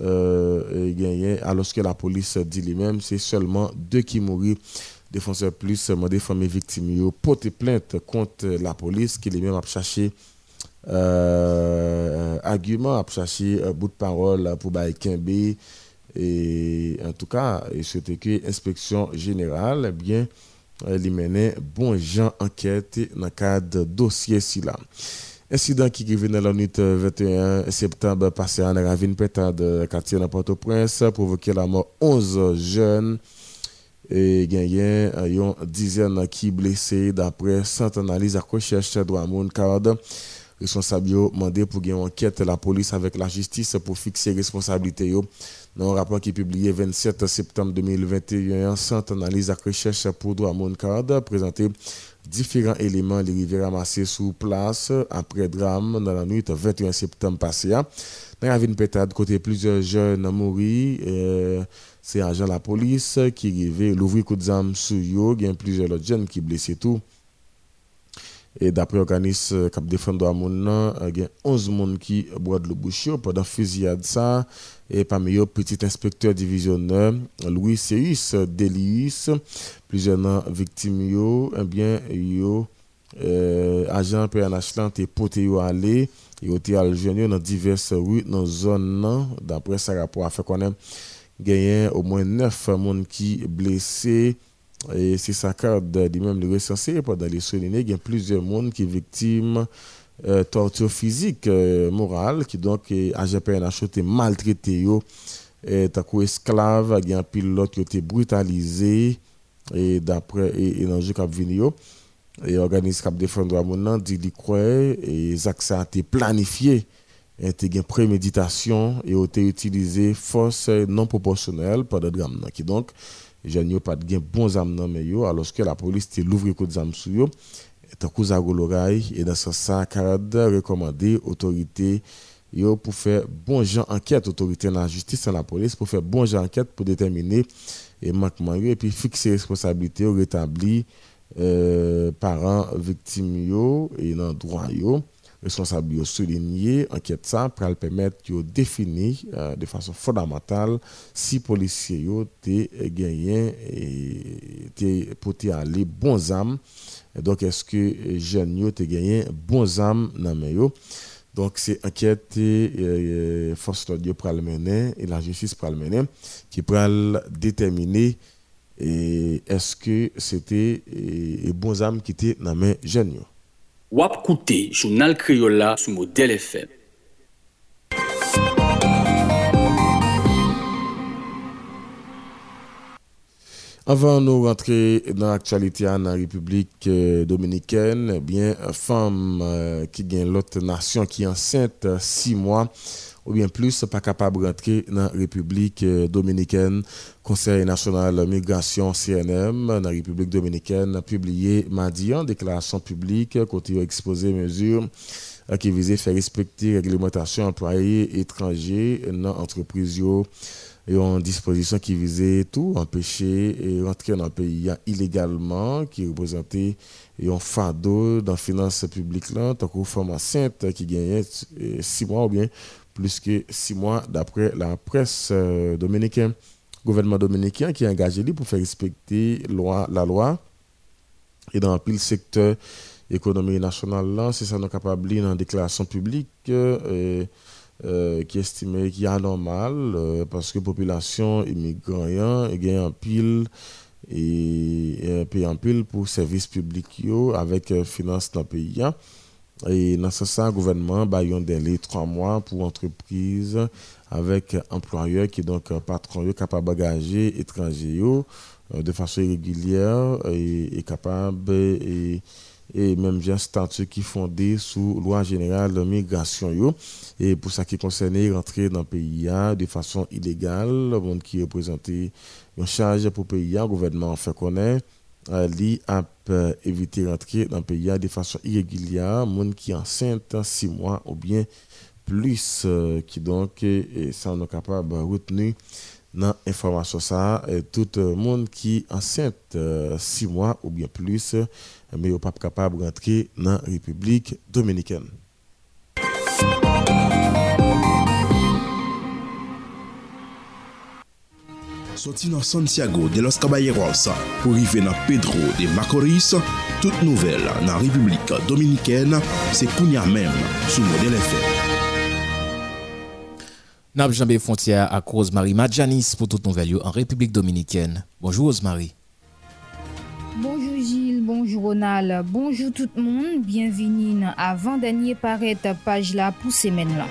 Euh, alors que la police dit lui-même, c'est seulement deux qui mourent. Défenseur plus, des familles victimes, porter plainte contre la police qui lui-même a cherché euh, argument, a cherché bout de parole pour Baïkenbe. Et en tout cas, c'était que l'inspection générale, eh bien, elle menait bon genre enquête dans le cadre dossier si-là. Incident qui est venu dans la nuit vingt et un septembre passé à la Ravine Pétade, quartier de Port-au-Prince, provoqué la mort onze jeunes et gagné une dizaine qui blessés d'après cent analyses à recherche de droit monde cadre. Responsable mandé pour une enquête la police avec la justice pour fixer responsabilité dans un rapport qui est publié vingt-sept septembre deux mille vingt et un cent analyses à recherche pour droit monde cadre présenté différents éléments les rivières ramassés sur place après drame dans la nuit vingt et un septembre passé. Dans la Ravine Pétade, côté plusieurs jeunes mouris, euh, c'est agent de la police qui rêvait l'ouvrir coup d'armes sur eux. Il y a plusieurs autres jeunes qui blessés tout. Et d'après l'organisme Cap Défendre à Mouna, il y a onze personnes qui boivent de l'eau bouchée pendant fusillade ça. Et parmi eux, petit inspecteur divisionnaire Louis Céus Delis, plusieurs victimes yo, eh bien yo euh, agent P N H là t'es poté yo aller, yo t'es algérien dans diverses rues dans zone d'après ça rapport a fait connaître gagné au moins neuf monde qui blessés et c'est ça cadre du même le recensé pendant les soulignés il y a plusieurs monde qui victimes euh, torture physique, euh, morale, qui donc, I G P N H était maltraité, tant qu'esclave, il y a un pilote qui était brutalisé, et d'après, et dans le jeu qui a venu, et l'organisme qui a défendu à mon nom, dit qu'il croit, et ça a été planifié. Il y a une préméditation et il a utilisé force non proportionnelle par le drame. Qui donc, je n'ai pas de bons âmes, alors que la police a l'ouvert les âmes sur eux, et a l'oreille, et dans ce sens, il a recommandé l'autorité pour faire bon genre enquête, l'autorité de la justice et la police, pour faire bon genre enquête pour déterminer les manquements et puis fixer les responsabilités rétablies euh, par un victime et dans le droit. Responsable souligné, enquête ça, pour le permettre de définir euh, de façon fondamentale si les policiers ont gagné et pour aller bons âmes. Donc, est-ce que les jeunes ont gagné bons âmes dans le milieu? Donc, c'est enquête euh, force de Dieu pour le mener et la justice pour le mener qui pour déterminer est-ce que c'était les bons âmes qui étaient dans les jeunes. Wap Kouté, journal Criolla sur Modèle F M. Avant nous rentrer dans l'actualité en la République Dominicaine, eh bien, femme euh, qui gagne l'autre nation qui est enceinte six mois ou bien plus, pas capable de rentrer dans la République Dominicaine. Conseil national migration C N M dans la République Dominicaine a publié mardi en déclaration publique côté exposé mesures qui visent à faire respecter la réglementation employés étrangers dans l'entreprise. Et une disposition qui visait tout empêcher et rentrer dans le pays illégalement, qui représentait un fardeau dans la finance publique, tant qu'une femme enceinte qui gagnait six mois ou bien plus que six mois d'après la presse dominicaine. Le gouvernement dominicain qui a engagé lui pour faire respecter loi, la loi et dans le secteur économique national, c'est ça nous capable de lire dans la déclaration publique. Et Euh, qui estimait qu'il est anormal euh, parce que la population immigrante gagne en pile et, et paye en pile pour services publics avec euh, finances dans le pays. Et dans ce sens, le gouvernement a un délai de trois mois pour entreprise avec employeur qui est donc patron capable d'engager étrangers euh, de façon irrégulière et, et capable et, et même j'ai un statut qui est fondé sous loi générale de migration. Yo. Et pour ça qui concerne rentrer dans le P I A de façon illégale, le monde qui est présenté une charge pour le P I A, le gouvernement fait connaître, lui a évité rentrer dans le P I A de façon irrégulière, le monde qui est enceinte six mois ou bien plus, euh, qui donc est sans capable de retenir dans l'information ça, tout le monde qui est enceinte euh, six mois ou bien plus, mais il n'est pas capable de rentrer dans la République dominicaine. Sorti dans Santiago de Los Caballeros pour arriver dans Pedro de Macorís, toute nouvelle dans la République dominicaine, c'est Kounia même sous Modèle F M. N'a pas jamais frontière à Rosemary Madjanis pour toute nouvelle en République dominicaine. Bonjour Rosemary. Bonjour Gilles, bonjour Ronald, bonjour tout le monde. Bienvenue dans avant-dernier paraître page là pour semaine là.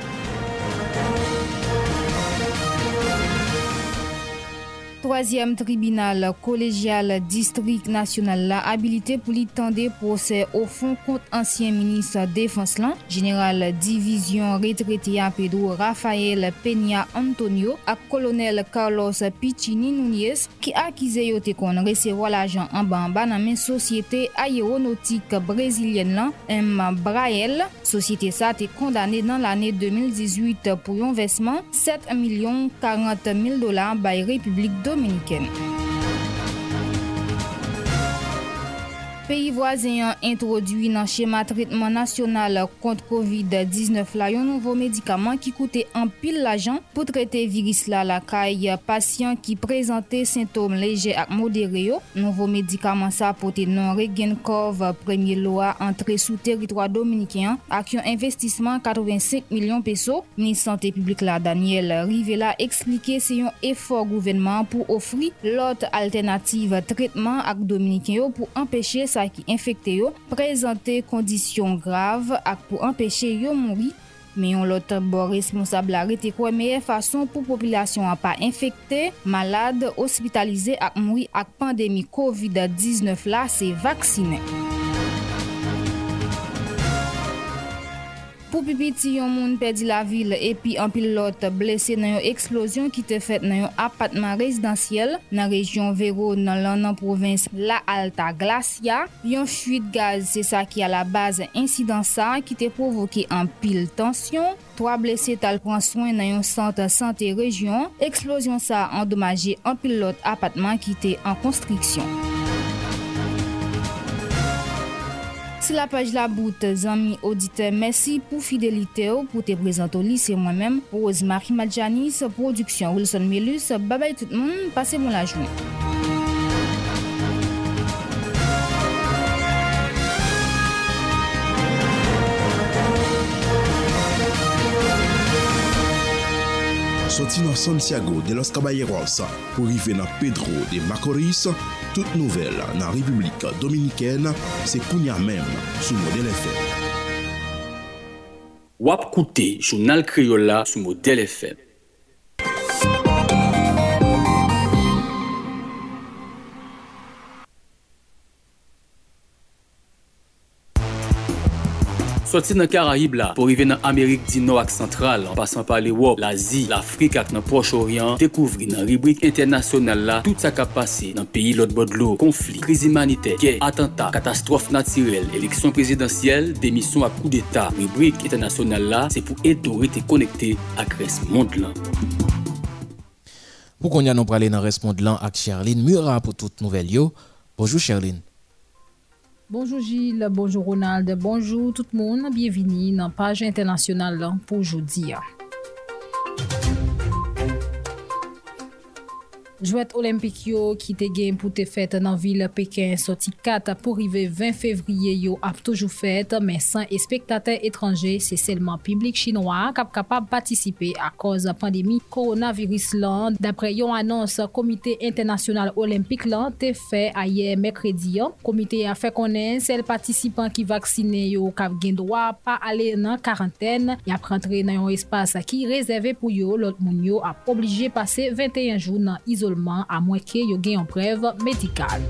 Troisième tribunal collégial district national là habilité pour l'étendre procès au fond contre ancien ministre défense là général division retraité à Pedro Rafael Peña Antonio à colonel Carlos Pichini Núñez qui accusé yo te kon recevoir l'argent en bamba dans main société aéronautique brésilienne là Embraer société ça te condamné dans l'année deux mille dix-huit pour un versement sept millions quarante mille dollars par République Dominicaine. Pays voisin introduit dans le schéma traitement national contre covid dix-neuf là un nouveau médicament qui coûtait en pile l'argent pour traiter virus là la caille patient qui présentait symptômes légers à modérés. Nouveau médicament ça porté non Regencov premier loi entrée sous territoire dominicain avec un investissement quatre-vingt-cinq millions de pesos. Ministre santé publique là Daniel Rivella expliqué c'est un effort gouvernement pour offrir l'autre alternative traitement à dominicain pour empêcher sa sa ki infekte yo prezante kondisyon grav ak pou empêche yo mouri. Mais on l'autre bord responsable a arrêté quoi meilleure façon pour population à pas infectée, malade, hospitalisée ak mouri ak pandémie covid dix-neuf là, c'est vacciner. Pour pipiti yon moun perdi la ville et puis un pilote blessé dans une explosion qui te fait dans un appartement résidentiel dans région Véro dans la province La Alta Glacia. Yon fuite gaz c'est ça qui à la base incident ça qui te provoqué en pile tension. Trois blessés t'al prend soin dans un centre santé région. Explosion ça endommagé un pilote appartement qui était en construction. C'est la page la boute, amis auditeurs, merci pour fidélité pour te présenter au lycée moi-même, Rose Marie Madjanis, production Wilson Melus, bye bye tout le monde, passez bon la journée. Sorti dans Santiago de Los Caballeros pour arriver dans Pedro de Macorís, toute nouvelle dans la République Dominicaine, c'est Kounia même sous Modèle F M. Wap Kouté, journal Criolla sous Modèle F M. Sorti dans Caraïbes là pour arriver dans Amérique du Nord et centrale en passant par l'Europe, l'Asie, l'Afrique et le Proche-Orient, découvrir dans rubrique internationale là tout ça qui a passé dans pays l'autre bord de l'eau, conflit, crise humanitaire, guerre, attentat, catastrophe naturelle, élection présidentielle, démission à coup d'état. Rubrique internationale là, c'est pour aider et connecter à ce monde là. Pour qu'on y a nous parler dans ce monde là avec Charline Murat pour toute nouvelle yo. Bonjour Charline. Bonjour Gilles, bonjour Ronald, bonjour tout le monde, bienvenue dans la page internationale pour aujourd'hui. Jouet olympique yo qui te gagne pour te fête dans ville Pékin sorti quatre pour arriver vingt février yo a toujours fête mais sans spectateurs étrangers, c'est seulement public chinois qui capable participer à cause de pandémie coronavirus là d'après yon annonce comité international olympique là te fait hier mercredi. Comité a fait connaître les participants qui vaccinés yo qui gagne droit pas aller dans quarantaine et après rentrer dans un espace qui réservé pour yo l'autre moun yo a obligé passer vingt et un jours dans isolation à moins que yo gagne en preuve médicale.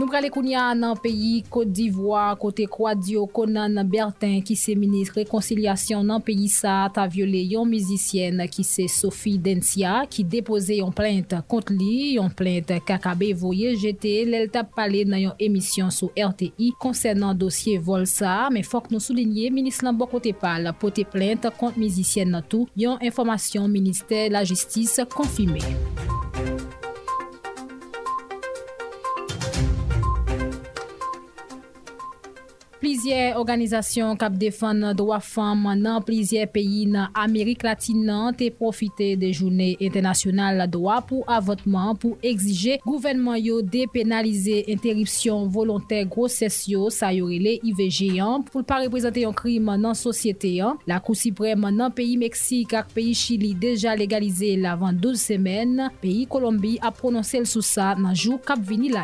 Nous prenons Kounia dans le pays Côte d'Ivoire, côté Kouadio Konan Bertin, qui est ministre réconciliation dans le pays, ça a violé une musicienne qui est Sophie Densia, qui déposait une plainte contre lui, une plainte Kakabe voyait jeter l'Elta Palais dans une émission sur R T I concernant dossier vol ça, mais faut que nous soulignions, ministre Lambo côté parle, porter plainte contre musicienne tout, une information ministère de la Justice confirmée. Plusieurs organisations qui défendent droits femmes dans plusieurs pays dans Amérique latine ont profité des journées internationales droits pour avortement pour exiger gouvernement yo dépénaliser interruption volontaire grossesse yo ça yorelé I V G pour pas représenter un crime dans société. La Cour suprême dans pays Mexique et pays Chili déjà légalisé l'avant douze semaines. Pays Colombie a prononcé le sous ça dans jour cap vini là.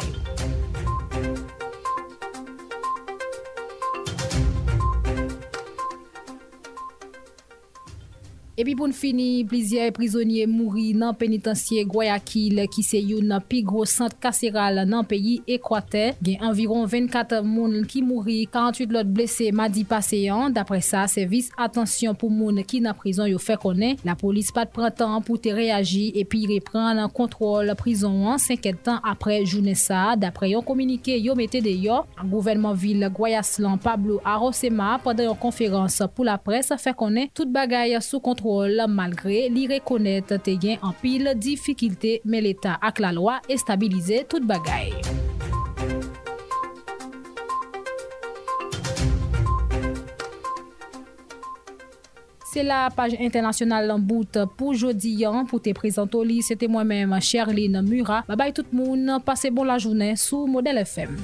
Et puis pour finir, plusieurs prisonniers mourir dans le pénitencier Guayaquil, qui est une plus gros centre carcéral dans le pays Équateur. Il y a environ vingt-quatre personnes qui mourent, quarante-huit autres blessés mardi passé. D'après ça, service attention pour les gens qui sont en prison, ils fait connaître. La police pas de printemps pour te réagir et puis reprendre le contrôle la prison cinquante ans après journée ça. D'après un communiqué, ils mettent dehors. Le gouvernement ville Guayaslan Pablo Arosema pendant une conférence pour la presse fait connaître toute bagaille sous contrôle. Malgré l'y reconnaître te gen en pile difficulté, mais l'État ak la loi est stabilisé toute bagaille. C'est la page internationale en bout pour jeudi pour te présenter. C'était moi-même, Charline Murat. Bye bye tout le monde, passez bon la journée sous Modèle F M.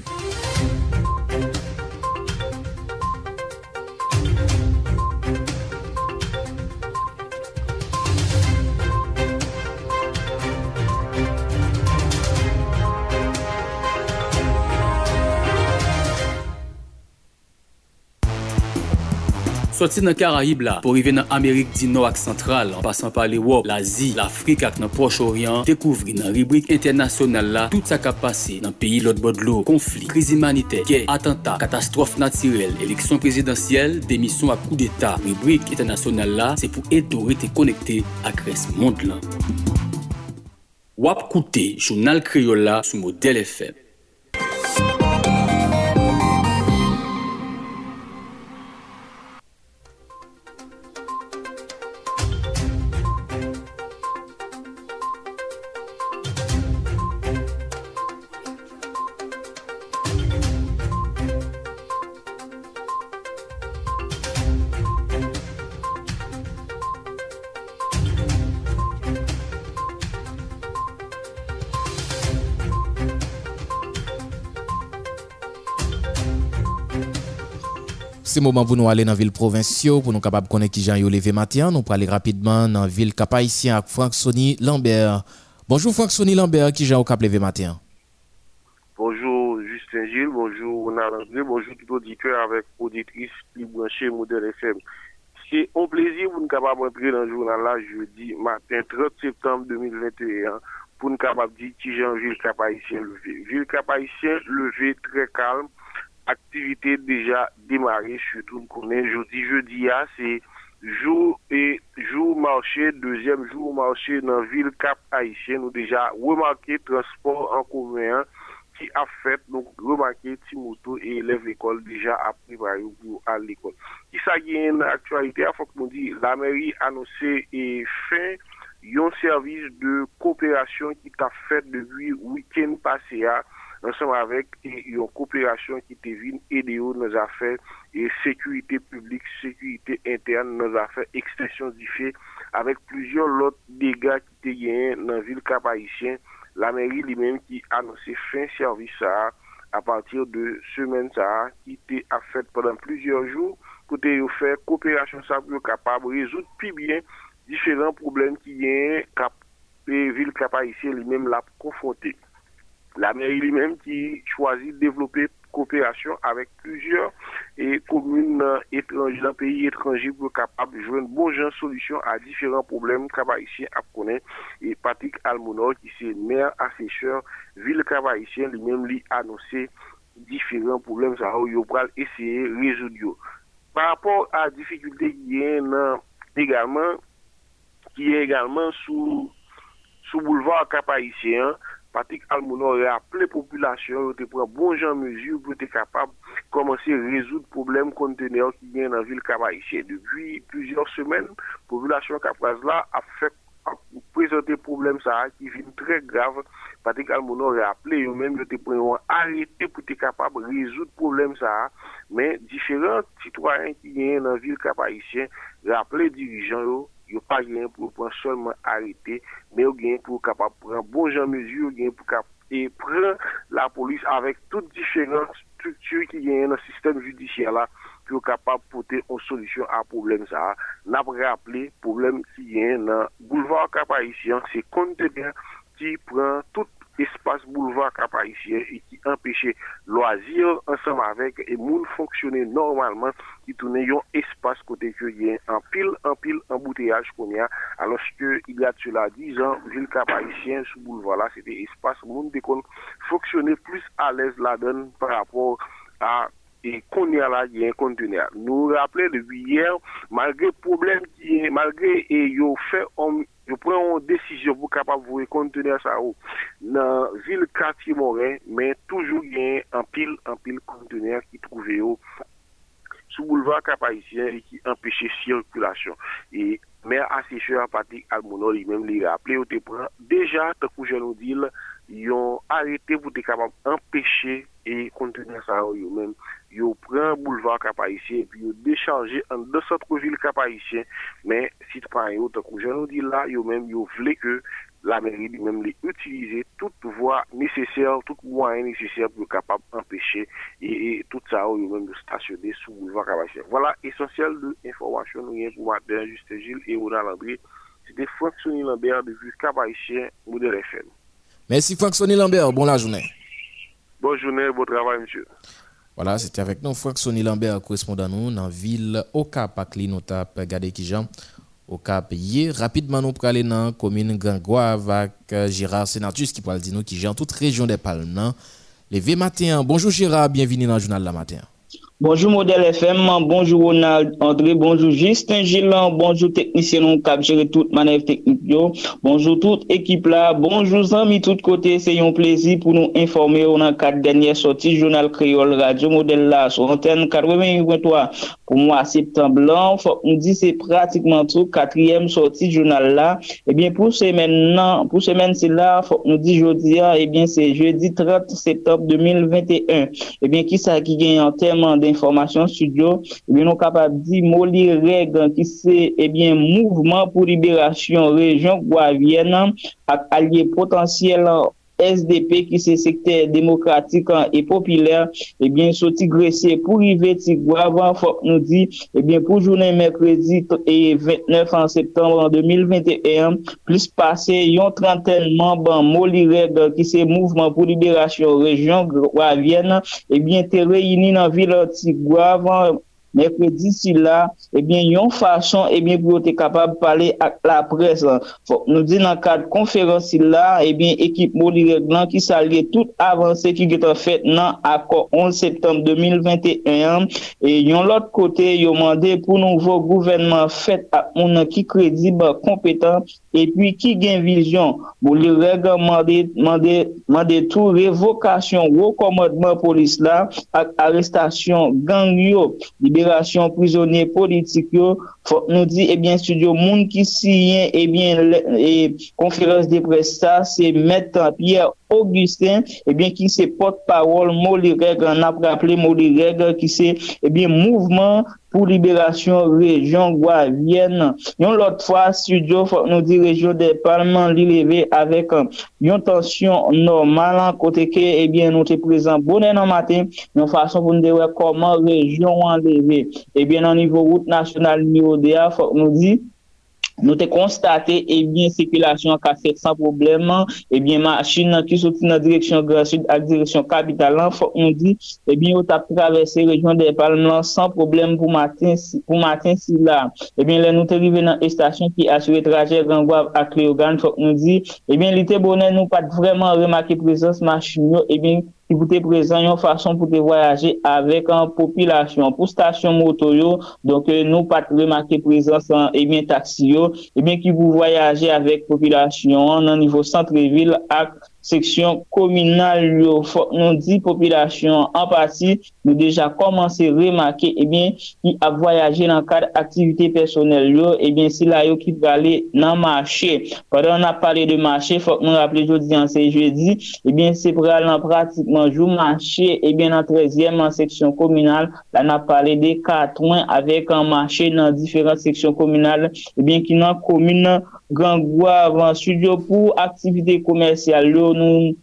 Sorti dans Caraïbes là, pour arriver dans Amérique du Nord et centrale, en passant par l'Europe, l'Asie, l'Afrique et le Proche-Orient, découvrir dans la rubrique internationale là tout ça qui a passé dans le pays l'autre bord de l'eau, conflits, crises humanitaires, guerres, attentats, catastrophes naturelles, élections présidentielles, démissions à coup d'État. Rubrique internationale là, c'est pour étourer et connecter avec le reste monde là. Wap Kouté, journal Criolla sur Modèle F M. C'est le moment pour nous aller dans la ville provinciale, pour nous capables de connaître qui Jean Yolevé Matin. Nous parler rapidement dans la ville Cap-Haïtien avec Franck-Sony Lambert. Bonjour Franck-Sony Lambert, qui Jean au Cap-Levé Matin. Bonjour Justin Gilles, bonjour Ronald André, bonjour tout auditeur avec auditrice qui branche Modèle F M. C'est un plaisir pour nous capables d'entrer dans le journal là jeudi matin trente septembre deux mille vingt et un. Pour nous capables de dire qui Jean ville Cap-Haïtien levé. Ville Cap-Haïtien levé très calme. Activité déjà démarrée, surtout qu'on connaît jeudi, jeudi, c'est jour et jour marché, deuxième jour marché dans la ville Cap-Haïtien. Nous déjà remarqué transport en commun qui a fait, donc remarqué Timoto et élève l'école déjà à préparer pour à l'école. Qui ça y a une actualité, il faut que nous disions, la mairie annoncé et fin, il y a un service de coopération qui t'a fait depuis le week-end passé à ensemble avec une coopération qui devine aider dans nos affaires et sécurité publique, sécurité interne, nos affaires, extension du fait, avec plusieurs autres dégâts qui étaient gagnés dans la ville Cap-Haïtien. La mairie lui-même qui annonçait fin service ça à partir de semaine ça qui était fait pendant plusieurs jours pour faire coopération ça pour capable résoudre plus bien différents problèmes qui gagnent Cap et ville Cap-Haïtien lui-même l'a confronté. La mairie lui-même qui choisit de développer coopération avec plusieurs et communes étrangères, dans pays étrangers pour être capable de jouer une bonne solution à différents problèmes Cap-Haïtien à connaître. Et Patrick Almonor, qui est maire assesseur ville Cap-Haïtien, lui-même lui a annoncé différents problèmes. Ça va essayer de résoudre. Par rapport à la difficulté qui est également, qui est également sous, sous boulevard Cap-Haïtien, Patrick Almonor a appelé la population de prendre bon genre mesure pour être capable de commencer à résoudre le problème conteneur qui vient dans la ville Cap-Haïtien. Depuis plusieurs semaines, la population Cap-Haïtien a fait présenter problème ça qui vient très grave. Patrick Almonor a appelé eux-mêmes de prendre arrêté pour être capable de résoudre le problème ça. Mais différents citoyens qui viennent dans la ville Cap-Haïtien ont appelé les dirigeants. Il n'y a pas de pour prendre seulement arrêter, mais il y a pour capable prendre bon genre mesure, il y a pour et prendre la police avec toutes différentes structures qui y a dans le système judiciaire là, pour capable porter une solution à problème ça. N'a pas rappelé problème qui y a dans boulevard Cap-Haïtien, c'est conteneur qui prend tout espace boulevard Cap-Haïtien et qui empêche loisirs ensemble avec et monde fonctionner normalement qui tourne un espace côté que il y a en pile en pile embouteillage qu'on a alors que il y a cela dix ans ville Cap-Haïtien sous boulevard là c'était espace monde déconne fonctionner plus à l'aise la donne par rapport à et qu'on y a là, il y a un conteneur. Nous rappelons depuis hier, malgré problème qui est, malgré, et yo fait, on, yo prend une décision pour capable de conteneur ça, dans la ville quartier Morin, mais toujours il y a un pile, un pile conteneur qui trouvait au, sous boulevard Cap-Haïtien et qui empêchait circulation. Et, mais assesseur Patrick Almonor, lui-même, lui rappelé, on te prend, déjà, tant que je nous dis, ils ont arrêté pour être capable d'empêcher et contenir ça eux-mêmes. Ils ont pris un boulevard Cap-Haïtien et puis ils ont déchargé en deux autres villes Cap-Haïtien. Mais si tu prends un autre, je nous dis là, eux-mêmes, ils voulaient que la mairie lui-même les utiliser toute voie nécessaire, tout moyen nécessaire pour être capable d'empêcher et, et tout ça eux-mêmes de stationner sous le boulevard Cap-Haïtien. Voilà, essentiel de l'information, nous avons pour Madame Justin Gilles et Ronald André. C'était Franck-Sony Lambert depuis Cap-Haïtien, Modèle F M. Merci Franck-Sony Lambert, bonne la journée. Bonne journée, bon travail monsieur. Voilà, c'était avec nous Franck-Sony Lambert, correspondant nous dans la ville au Cap à Clinota, regardez qui Jean au Cap hier rapidement nous pour aller dans la commune Grand Goâve avec Gérard Sénatus qui parle dire nous qui Jean toute région des Palmes. Levé matin. Bonjour Gérard, bienvenue dans le journal la matin. Bonjour Modèle F M, bonjour Ronald André, bonjour Justin Gilles, bonjour technicien non cap gérer toute manœuvre technique yo, bonjour toute équipe là, bonjour amis tout côté, c'est un plaisir pour nous informer on a quatre dernières sorties journal créole radio Modèle là sur antenne quatre-vingt-huit point trois. Pour moi septembre là, on dit c'est pratiquement tout quatrième sortie journal là. Et bien pour semaine là, pour semaine c'est là, faut nous dit jeudi et bien c'est jeudi trente septembre deux mille vingt et un. Et bien qui ça qui gagne en termes de information studio, eh bien, nous sommes capables de dire Moli Reg, qui c'est eh bien mouvement pour libération région Guavienne avec allié potentiel S D P qui c'est secteur démocratique et populaire et eh bien sorti gressé pour arriver Tigouave faut nous dit eh bien pour journée mercredi et vingt-neuf septembre deux mille vingt et un plus passé yon trentaine membres Molireg qui c'est mouvement pour libération région Guavienne et eh bien te réuni dans ville Tigouave mercredi si là et eh bien yon façon et eh bien pour être capable de parler à la presse faut nous dit dans cadre conférence là et eh bien équipe Molireg qui s'allie toute avancée qui est en fait dans accord onze septembre deux mille vingt et un et yon l'autre côté yon mandé pour nouveau gouvernement fait à mon qui crédible compétent et puis qui gagne vision Molireg mandé mandé mandé tout révocation recommandement police là arrestation gang yo libération prisonniers politiques faut nous dit eh bien studio monde qui signe eh bien le, et conférence de presse ça c'est maître Pierre Augustin eh bien qui c'est porte-parole Molireg on a rappelé Molireg qui c'est eh bien mouvement pour libération région Guavienne. Une l'autre fois studio faut nous dit région des Palmes levé avec une tension normale côté que eh bien nous te présent bon dans matin une façon pour nous dire comment région enlever eh bien au niveau route nationale N I O D A faut nous dit nous te constaté eh bien circulation cassette sans problème eh bien machine qui sortit dans direction Grand Sud à direction capitale faut on dit eh bien on t'a traversé région des Palmes sans problème pour matin pour matin si là eh bien là nous te arrivé dans station qui assure trajet Grand Goâve à Cléogane faut on dit eh bien l'été bonnet nous pas vraiment remarqué présence machine eh bien qui vous te présent une façon pour te voyager avec en population pour station moto yo donc euh, nous pas remarquer présence en et bien taxi yo et bien qui vous voyager avec population en niveau centre-ville à section communale nous dit population en partie nous déjà commencé remarquer et bien qui a voyagé dans cadre activité personnelle yo et bien si là yo qui va aller dans marché pendant on a parlé de marché faut nous rappeler jeudi c'est jeudi et bien c'est pour aller pratiquement jour marché et bien en treizième en section communale là on a parlé des quatre mois avec un marché dans différentes sections communales et bien qui dans commune Grand Goâve en studio pour activité commerciale nous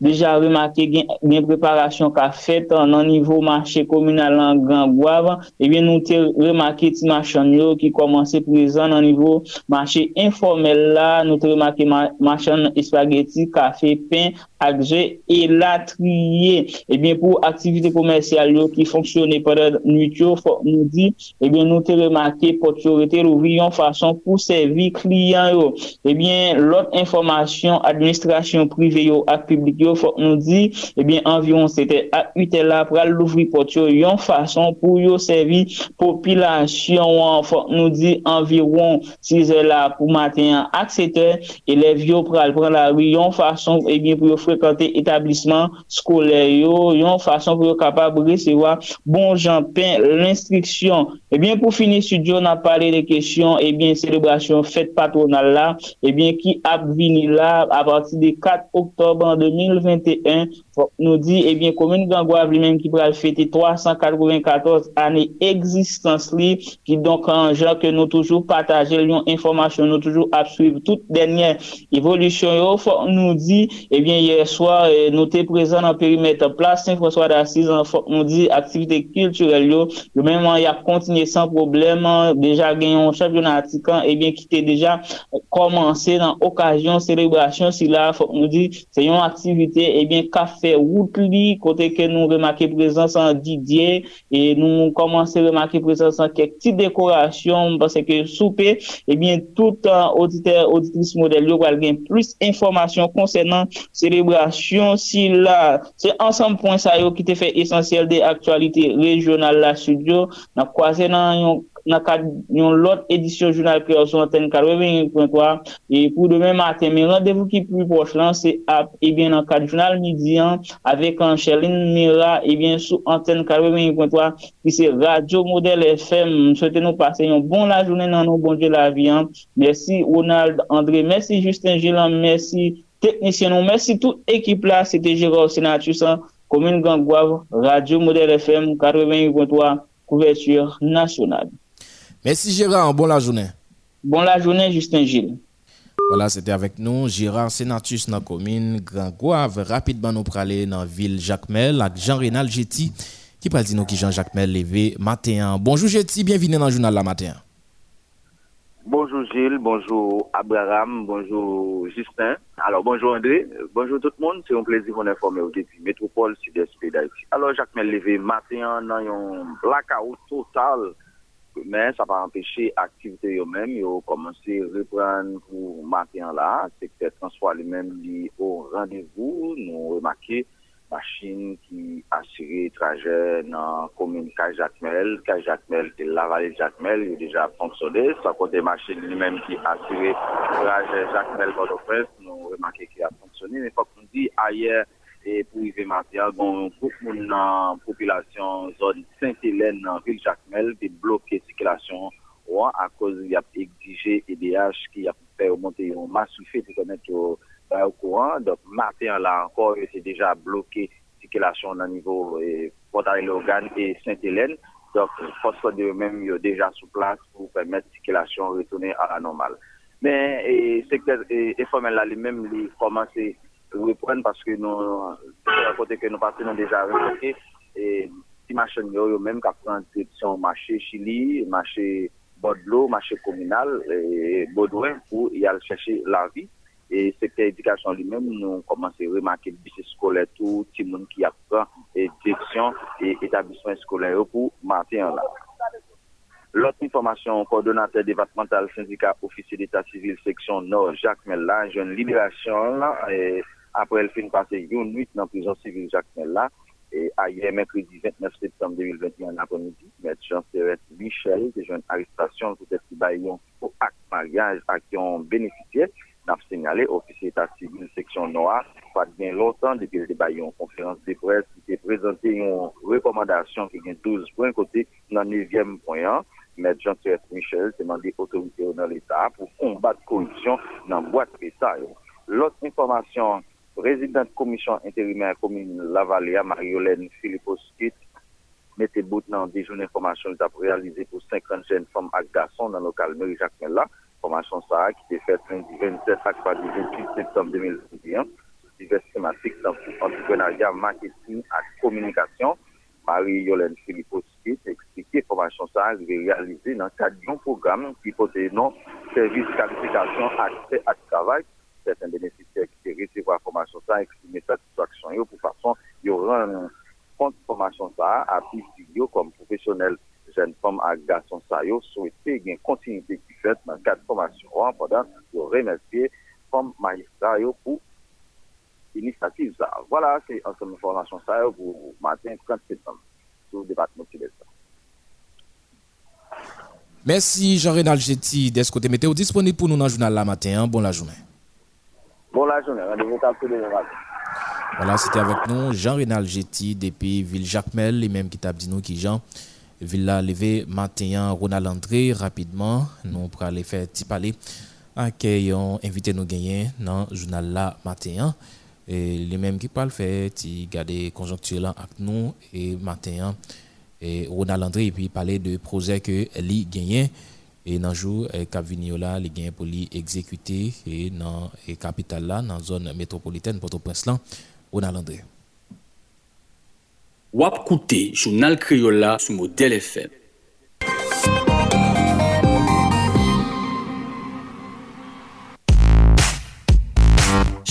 déjà remarqué une préparation qu'a faite en niveau marché communal en Grand Goâve et bien nous remarqué ti marchand qui commençait présent en niveau marché informel là nous remarqué marchand spaghetti café pain agé et latrier et bien pour activité commerciale qui fonctionnait pendant nuit nous dit et bien nous te remarqué portiorité ouvrir en façon pour servir client et bien l'autre information administration privée yo ak publique faut nous dit et bien environ c'était à huit heures là pour l'ouvrir portio en façon pour yo servir population faut nous dit environ six heures là pour matin à sept heures élève yo pral prendre la rue en façon et bien pour fréquenter établissement scolaire yo yon façon pour capable recevoir bon Jean Pain l'instruction et bien pour finir studio on a parlé des questions et bien célébration fête patronale là et bien qui a venu là à partir de quatre octobre deux mille vingt et un nous dit et bien commune Grand Goâve lui-même qui va fêter trois cent quatre-vingt-quatorze années existence li qui donc en Jean que nous toujours partager lion information nous toujours à suivre toute dernière évolution yo faut nous dit et bien hier soir eh, nous était présent en périmètre place Saint-François d'Assise nous dit activité culturelle yo le même il a continué sans problème déjà gagné un championnat atican et bien qui était déjà commencé dans occasion célébration si là faut nous dit c'est une activité sécurité, eh bien, café route li, côté que nous remarquons présence en Didier, et nous commençons à remarquer présence en quelques petites décorations, parce que souper, eh bien, tout euh, auditeur, auditrice modèle, vous allez gagner plus d'informations concernant célébration, si là, c'est ensemble point ça, qui te fait essentiel des actualités régionales, la studio, n'a croisé dans dans l'autre édition journal Créole sur antenne quatre-vingt-un point trois et pour demain matin mais rendez-vous qui plus proche là c'est et bien dans cadre journal midi avec Charline Murat et bien sous antenne quatre-vingt-un point trois qui c'est Radio Modèle F M. Souhaitez nous passer un bon la journée dans nos bon Dieu la vie. Merci Ronald André, merci Justin Gilles, merci technicien nous, merci toute équipe là, c'était Gérard Sénatus, commune Grand Goâve, Radio Modèle F M quatre-vingt-un point trois couverture nationale. Merci Gérard, bon la journée. Bon la journée, Justin Gilles. Voilà, c'était avec nous, Gérard Sénatus, dans la commune Grand Goâve. Rapidement, nous parlons dans la ville Jacmel, avec Jean-Renal Jetty, qui parle de nous qui Jean Jacmel levé matin. Bonjour Jetty, bienvenue dans le journal la matin. Bonjour Gilles, bonjour Abraham, bonjour Justin. Alors bonjour André, bonjour tout le monde. C'est un plaisir qu'on informe depuis Métropole Sud-Est d'Haïti. Alors Jacmel levé matin dans un blackout total. Mais ça va empêcher l'activité eux-mêmes. Ils ont commencé à reprendre pour matin là. C'est que François lui-même dit au rendez-vous. Nous remarqué machine qui assurait trajet dans la commune Jacmel. Jacmel, c'est la vallée Jacmel. Il a déjà fonctionné. Ça côté machine lui-même qui assurait trajet Jacmel Port-au-Prince. Nous remarqué qu'il a fonctionné. Mais il faut qu'on dise ailleurs. Et pour y faire matin, bon, beaucoup de la population zone Sainte-Hélène, dans la ville Jacmel, qui bloque la circulation à cause qu'il y a exigé E D H qui a fait monter un massouffé pour connaître au courant. Donc, matin, là encore, c'est déjà bloqué la circulation au niveau de Port-au-Prince et Sainte-Hélène. Donc, force de même, ils sont déjà sous place pour permettre la circulation de retourner à la normale. Mais le secteur informel, lui-même, il a commencé reprendre parce que nous, à côté que nous passons, nous déjà remarqué, et si machin, nous, même, qu'à prendre son marché Chili, marché Bordeaux, marché communal, et Baudouin, pour y aller chercher la vie. Et secteur éducation lui-même, nous commençons à remarquer le bus scolaire, tout, tout le monde qui apprend, et direction, et établissement scolaire pour matin là. L'autre information, coordonnateur départemental syndicat officier d'état civil section Nord, Jacmel là, jeune libération là, et après elle finit passer une nuit dans la prison civile Jacmel là, et hier mercredi vingt-neuf septembre deux mille vingt et un l'après-midi, M. Jean-Serret Michel, qui est jeune arrestation, peut-être qui a eu un acte mariage à qui ont bénéficié, n'a signalé officier d'état civil section Nord, pas bien longtemps depuis le débat, une conférence de presse qui a présenté une recommandation qui a douze points côté dans le neuvième point un. Mais Jean-Pierre Michel demande aux autorités dans l'État pour combattre la corruption dans la boîte d'État. L'autre information, présidente commission intérimaire commune Lavaléa, Marie-Hélène Philippos-Kit, mettez bout dans des journées d'information qui ont réalisé pour cinquante jeunes femmes et garçons dans le local mairie Jacmel là. Formation ça qui était faite lundi vingt-sept à vingt-huit septembre deux mille vingt et un. Diverses thématiques dans l'entrepreneuriat, marketing et communication. Marie-Yolène Philippos-Kit expliquait que la formation ça a été réalisée dans le cadre d'un programme qui portait non service, qualification, accès à travail. Certains bénéficiaires qui recevaient la formation ça exprimaient satisfaction pour façon de rendre compte de la formation ça à plus studio comme professionnel. Jeunes femmes et garçons ça souhaitaient une continuité qui fait dans le cadre de la formation pendant de remercier femmes magistrats pour initiative ça. Voilà, c'est ensemble information ça pour matin trente septembre sur le département de l'État. Merci Jean-Renal Jetty d'Est Côté Météo disponible pour nous dans le journal la matin. Bon la journée. Bon la journée, rendez-vous capté de l'État. Voilà, c'était avec nous Jean-Renal Jetty depuis Ville Jacmel et même qui t'a dit nous qui Jean Villa levé matin Ronald André rapidement nous pour aller faire petit palais accueillons invité nous gagner dans le journal la matin. Et les mêmes qui parlent fait, ils gardent conjoncture là avec nous et matin. Et Ronald André, et puis parler de projet que lui gagne. Et dans le jour, Cap Vignola, il gagne pour lui exécuter. Et dans la capitale là, dans la zone métropolitaine, Port-au-Prince là, Ronald André. Wap Kouté, journal Criolla sur Modèle F M.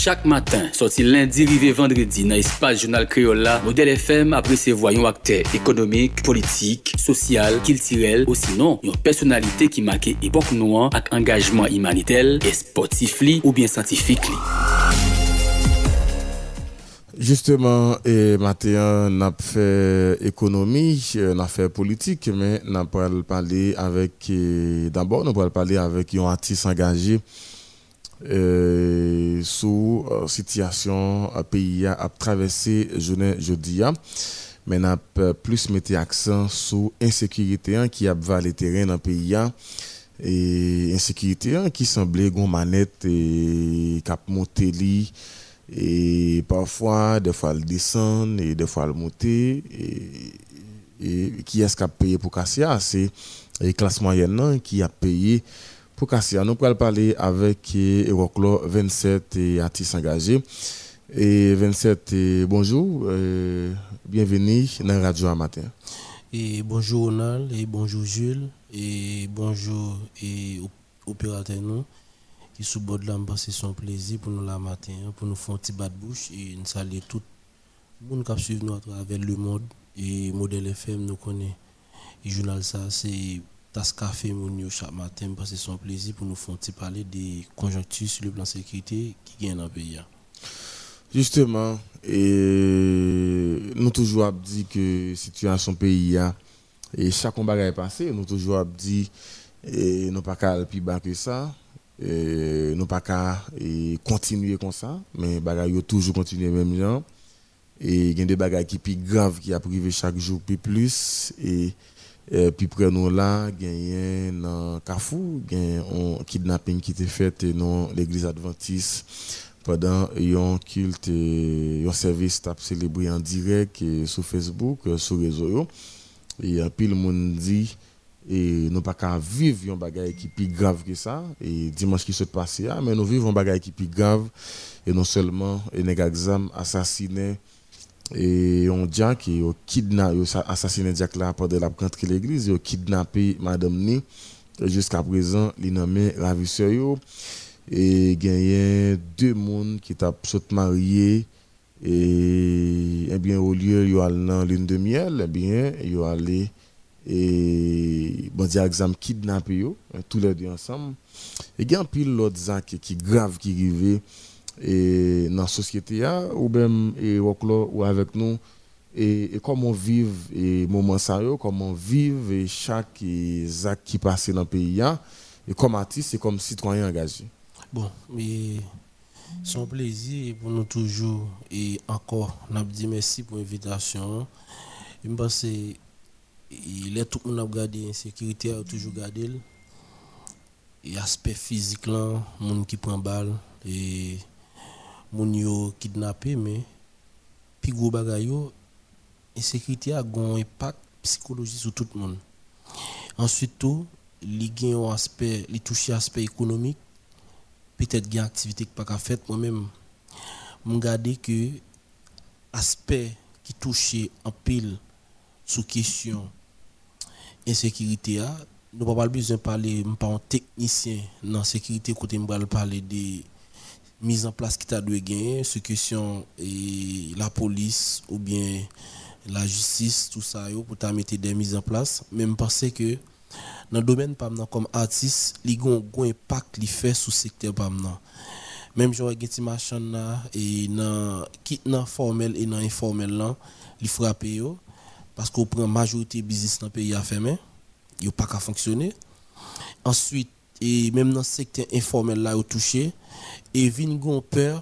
Chaque matin, sorti lundi, rivé vendredi, dans l'espace journal Criolla, Modèle F M apprécie voyons acteurs économiques, politiques, social, culturels, ou sinon, une personnalité qui marque époque noire avec engagement humanitaire, et sportif li, ou bien scientifique li. Justement, et maintenant, on a fait économie, on a fait politique, mais on a parlé avec, d'abord, on a parlé avec un artiste engagé euh, sous la situation P I A à traverser jeudi. Mais on a plus mis l'accent sur l'insécurité qui a valé le terrain dans le pays. Et l'insécurité qui semblait qu'on manette et cap monté li. Et parfois, des fois, elle descend et des fois, elle monte. Et, et qui est-ce qui a payé pour Cassia? C'est les classes moyennes qui a payé pour Cassia. Nous allons parler avec Euroclo vingt-sept et artistes engagés. Et vingt-sept, et bonjour, et bienvenue dans Radio à matin. Et bonjour, Ronald, et bonjour, Jules, et bonjour, et opérateur. Qui sous bord de l'ambassade, c'est son plaisir pour nous la matin, pour nous faire un petit bas de bouche et nous saluer tout le monde qui suit nous à travers le monde et Modèle F M nous connaît. Et journal ça, c'est tasse café mon chaque matin parce que c'est son plaisir pour nous faire un petit parler des conjonctures sur le plan sécurité qui gagne dans le pays. Justement, et nous toujours dit que situation pays et chaque combat est passé, nous toujours dit et nous pas qu'à plus bas que ça. Et nous pas qu'à continuer comme ça, mais bagaille toujours continuer même genre et il y a des bagailles qui plus graves qui a privé chaque jour plus plus et, et puis près nous là gagner dans Kafou gagne un kidnapping qui était fait dans l'église adventiste pendant un culte un service t'a célébré en direct sur Facebook sur réseau et un pile monde dit et nous pas qu'à vivre un bagage qui plus grave que ça et dimanche qui se passe là mais nous vivons un bagage qui plus grave et non seulement et négazam assassiné et on diac qui au kidnappé assassiné diac là pendant la rentrée l'église au kidnappé madame ni jusqu'à présent li nommé ravisseur yo et gagné deux monde qui t'a saute marié et eh bien au lieu yo al nan lune de miel eh bien yo allé et bon dia exam kidnappé yo tous les deux ensemble et gen pile l'autre zak qui grave qui rivé et dans société a ou même et ou avec nous et comment vivre et moment ça yo comment vivre chaque zak qui passe dans pays a et comme artiste et comme citoyen engagé. Bon mais son plaisir pour nous toujours et encore n'a dit merci pour l'invitation. Je pense il est tout le monde a gardé l'insécurité a toujours gardé et aspect physique là monde qui prend balle et monde yo kidnappé mais puis gros bagaille yo insécurité a un impact psychologique sur tout le monde ensuite tout li gen un aspect li touche aspect économique peut-être gen activité qui pas ka fait moi même me garder que aspect qui touche en pile sous question insécurité a nous pas besoin parler pas un technicien dans sécurité côté me parler de mise en place qui t'a dû gagner sur question et la police ou bien la justice tout ça yo pour t'a mettre des mises en place même penser que dans domaine pas comme artiste li gon gon impact li fait sous secteur pas même j'aurais gagné machin là et dans kit nan formel et dans informel là li frappe yo parce qu'on prend majorité business dans le pays à fermer, il n'y a pas qu'à fonctionner. Ensuite, et même dans le secteur informel, là, on touché, et vient qu'on peur,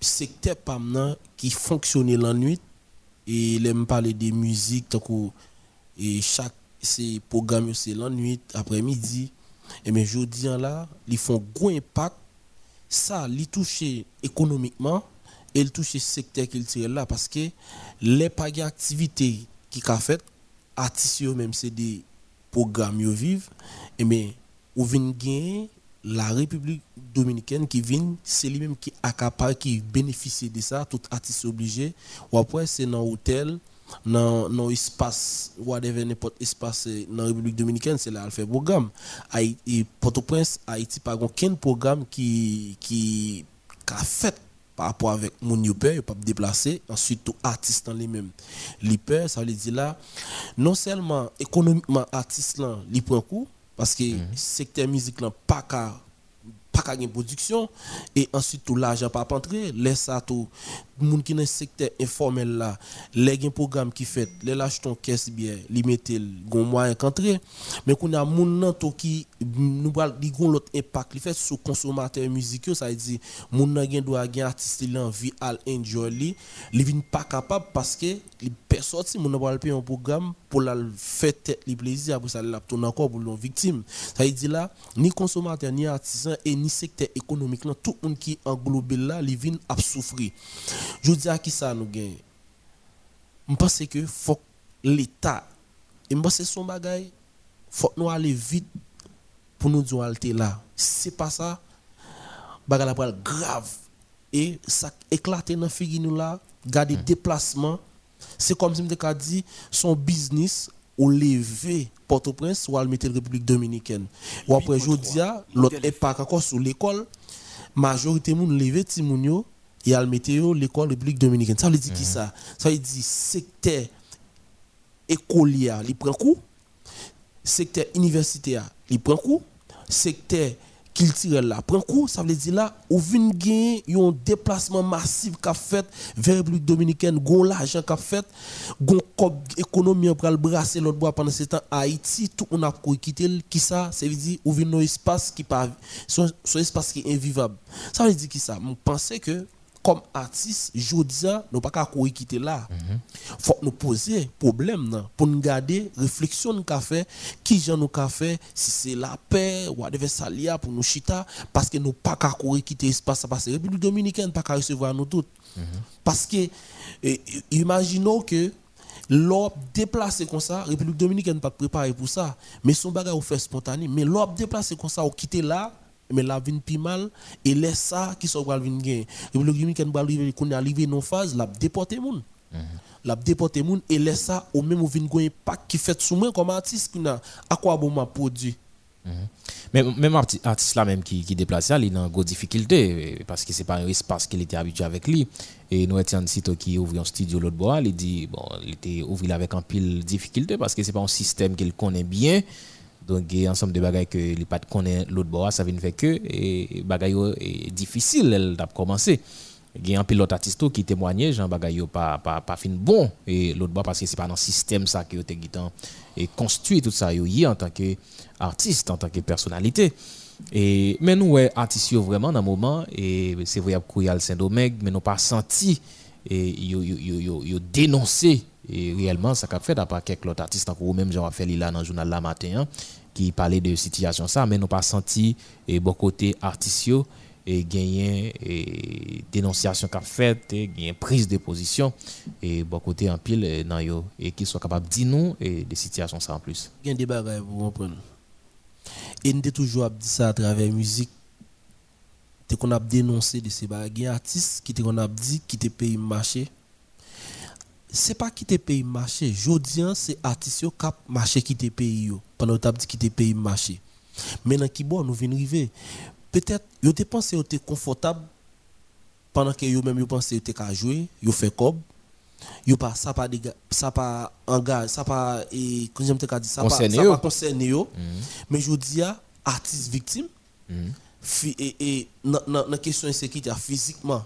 secteur pamnan qui fonctionnait la nuit, et l'aime parler des musiques, et chaque programme, c'est la nuit, après-midi, et bien, je dis là, ils font gros impact, ça, ils touchent économiquement, et il touche le secteur culturel là parce que les pages activités qui qu'a fait artistes même c'est des programmes yo vivent et mais ou vinn gain la République Dominicaine qui vient c'est lui même qui accapare qui bénéficie de ça tout artiste obligé ou après c'est dans hôtel dans dans espace ou whatever n'importe espace dans République Dominicaine c'est là elle fait programme Haïti Port-au-Prince Haïti pas aucun programme qui qui qu'a fait par rapport avec mon youpé, il pas déplacer, ensuite tout artiste en lui-même. L'hyper, ça veut dire là, non seulement économiquement artiste là, il prend coup parce que mm-hmm. secteur musique là pas qu'à pas une production et ensuite tout l'argent pas entrer laisse ça tout monde qui dans secteur informel là les gain programme qui fait les lâche ton caisse bien li mettel gon moyen qu'entrer mais qu'on a monde nan tout qui nous va li gon l'autre impact li fait sur consommateur musique ça veut dire monde nan gain droit gain artiste l'envie al enjoy li li vinn pas capable parce que li sorti monde va le payer un programme pour la faire tête li plaisir après ça la tourner encore pour l'on victime ça veut dire là ni consommateur ni artisan et ni secteur économique là tout monde qui englobé là li vinn a souffrir. Je dis à qui ça nous gagne. Je pense que faut l'État, je pense que son bagage, faut nous aller vite pour nous dire alter là. Si c'est pas ça, bagage la parole grave et ça éclate dans figure nous là, garder déplacement, c'est comme si me te dit son business ou lever Port-au-Prince ou à mettre République Dominicaine. Ou après je dis à l'autre époque encore sur l'école, majorité moun lever ti moun yo et à météo l'école République Dominicaine. Ça veut dire qui ça? Ça veut dire secteur écolier, il prend coup, secteur universitaire, il prend coup, secteur culturel là prend coup. Ça veut dire là au vinn gain un déplacement massif qu'a fait vers République Dominicaine, gon l'argent qu'a fait, gon économie pour le brasser l'autre bois pendant ce temps Haïti tout on a quitté qui ça? Ça veut dire au vinn un espace qui pas son, son espace qui est invivable. Ça veut dire qui ça? Moi penser que comme artiste, je dis, nous pas qu'à courir quitter là. Mm-hmm. Faut nous poser problème nan, pour nous garder réflexion nous qu'a fait, qui j'en nous qu'a fait, si c'est la paix ou adverse salia pour nous chita, parce que nous pas qu'à courir quitter espace parce que République Dominicaine pas qu'à recevoir nous toutes. Mm-hmm. Parce que eh, imaginons que l'op déplacé comme ça, République Dominicaine pas préparé pour ça, mais son bagage ou fait spontané, mais l'op déplacé comme ça ou quitter là. Mais la vie est mal et laisse ça qui sont bral vin gain. Le Dominicaine bral arrivé qu'on est arrivé non phase, l'a déporté moun. L'a déporté moun et laisse ça au même vin gain impact qui fait sous moi comme artiste qu'on a à quoi bon m'a produit. Mais même artiste là même qui qui déplace là, il a une grosse difficulté parce que c'est pas un espace qu'il était habitué avec lui et nous étions site qui ouvre un studio l'autre bois, il dit bon, il était ouvert avec un pile difficulté parce que c'est pas un système qu'il connaît bien. Donc ensemble de bagages que les pas connaît l'autre bord ça vient faire que et bagages est difficile elle t'a commencé il y a un pilote artiste qui témoignait Jean bagages pas pas pas fin bon et l'autre bord parce que c'est pas dans système ça que était guitant et construit tout ça hier en tant que artiste en tant que personnalité et mais nous ouais artiste vraiment dans moment et c'est vrai courir à Saint-Domingue mais nous pas senti et yo yo yo yo dénoncer et réellement ça qu'a fait d'après quelques autres artistes encore même j'en fait là dans le journal la matin hein, qui parlait de situation ça mais n'ont pas senti et bon côté artistio et gagner et dénonciation qu'a fait et gagner prise de position et bon côté en pile dans yo et qui soit capable dire non et des situations ça en plus il y a des bagages pour comprendre et on dit toujours dit ça à travers musique t'es qu'on a dénoncé de ces bagages artistes qui t'es qu'on a dit qui t'es pays marché. C'est pas quitter pays marché. Jodian c'est artiste cap marché quitter pays yo. Pendant t'a dit quitter pays marché. Maintenant qui bon nous vinn river. Peut-être yo te pensé yo te confortable pendant que yo même yo pensé yo te ka jouer, yo fait cob. Yo pas ça pas ça pas engage, ça pas et quand j'aime te ka dit ça pas ça pas concerné yo. Mais jodia artiste victime. Et et na question insécurité physiquement.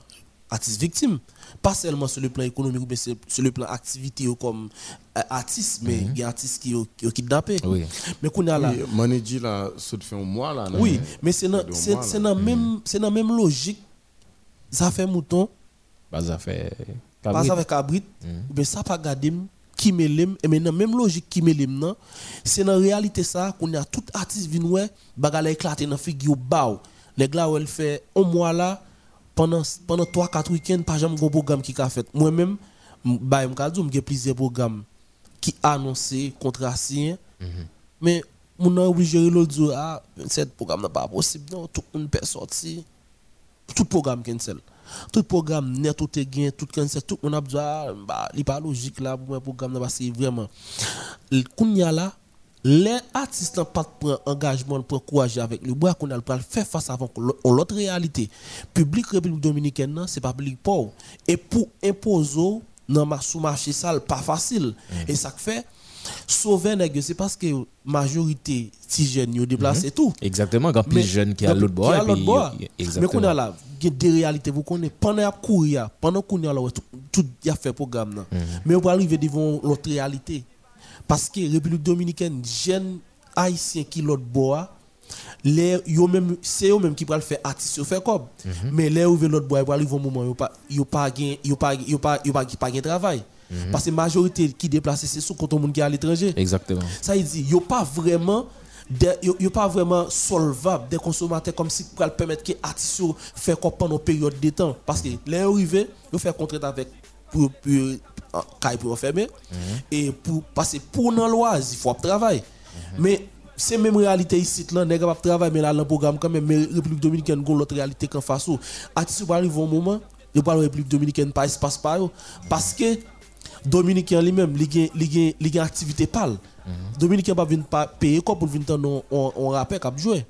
Artiste victime pas seulement sur le plan économique mais sur le plan activité comme euh, artiste mais il y a artiste qui qui kidnappé mais qu'on a là manéji là ça fait un mois là oui mais c'est c'est c'est dans même c'est dans même logique ça fait mouton pas ça fait cabrit pas avec cabrit mais ça pas garder qui mêlem et maintenant même logique qui mêlem non c'est dans réalité ça qu'on a tout artiste vinn ouais bagala éclater dans figure bao les gars elle fait un mois là pendant pendant trois quatre week-ends pas jamais gros programme qui a fait moi même bah me ka dou me plusieurs programmes qui annoncé contracien mais on a obligé l'autre jour ah vingt-sept programme n'est pas possible non tout on peut sortir tout programme cancel tout programme net tout est gain tout cancel tout on a dit bah il pas logique là pour un programme là parce que vraiment qu'on y a là les artistes n'ont pas pris engagement, pour courage avec le bois qu'on a le faire face avant l'autre réalité. Public République Dominicaine, c'est pas public pauvre. Et pour imposer, non, sous marché sale, pas facile. Mm-hmm. Et ça fait, sauver les c'est parce que la majorité si jeunes, ils ont déplacé mm-hmm. tout. Exactement, quand plus jeunes qui a l'autre bois. Qui a l'autre bois. Mais qu'on a là, il y a des réalités, vous connaissez, pendant qu'on courir, pendant qu'on a là, tout y a fait programme. Mm-hmm. Mais on va arriver devant l'autre réalité. Parce que la République Dominicaine, jeunes haïtiens qui l'autre bois, c'est eux-mêmes qui peuvent faire artiste, ils font comme. Mais les ouvrir l'autre bois, ils vont au moment où ils n'ont pas de travail. Parce que la majorité qui déplace, c'est sous quand on est à l'étranger. Exactement. Ça veut dire qu'ils n'ont pas vraiment. Il n'y a pas vraiment solvable des consommateurs comme si pour permettre que les artistes fassent pendant une période de temps. Parce que les arrivés, ils font contrat avec pour fermer. Et pour passer pour nos lois, il faut travailler. Mais c'est même réalité ici, là, n'est pas travailler, mais là, le programme quand même, mais la République Dominicaine, a l'autre réalité qu'en face. Artistes vont arriver au moment, ils parlent de la République Dominicaine, pas espace par eux. Parce que Dominicain lui-même, il y a activité pâle. Dominicain ne vient pas payer quoi pour venir dans on rappel cap jouer.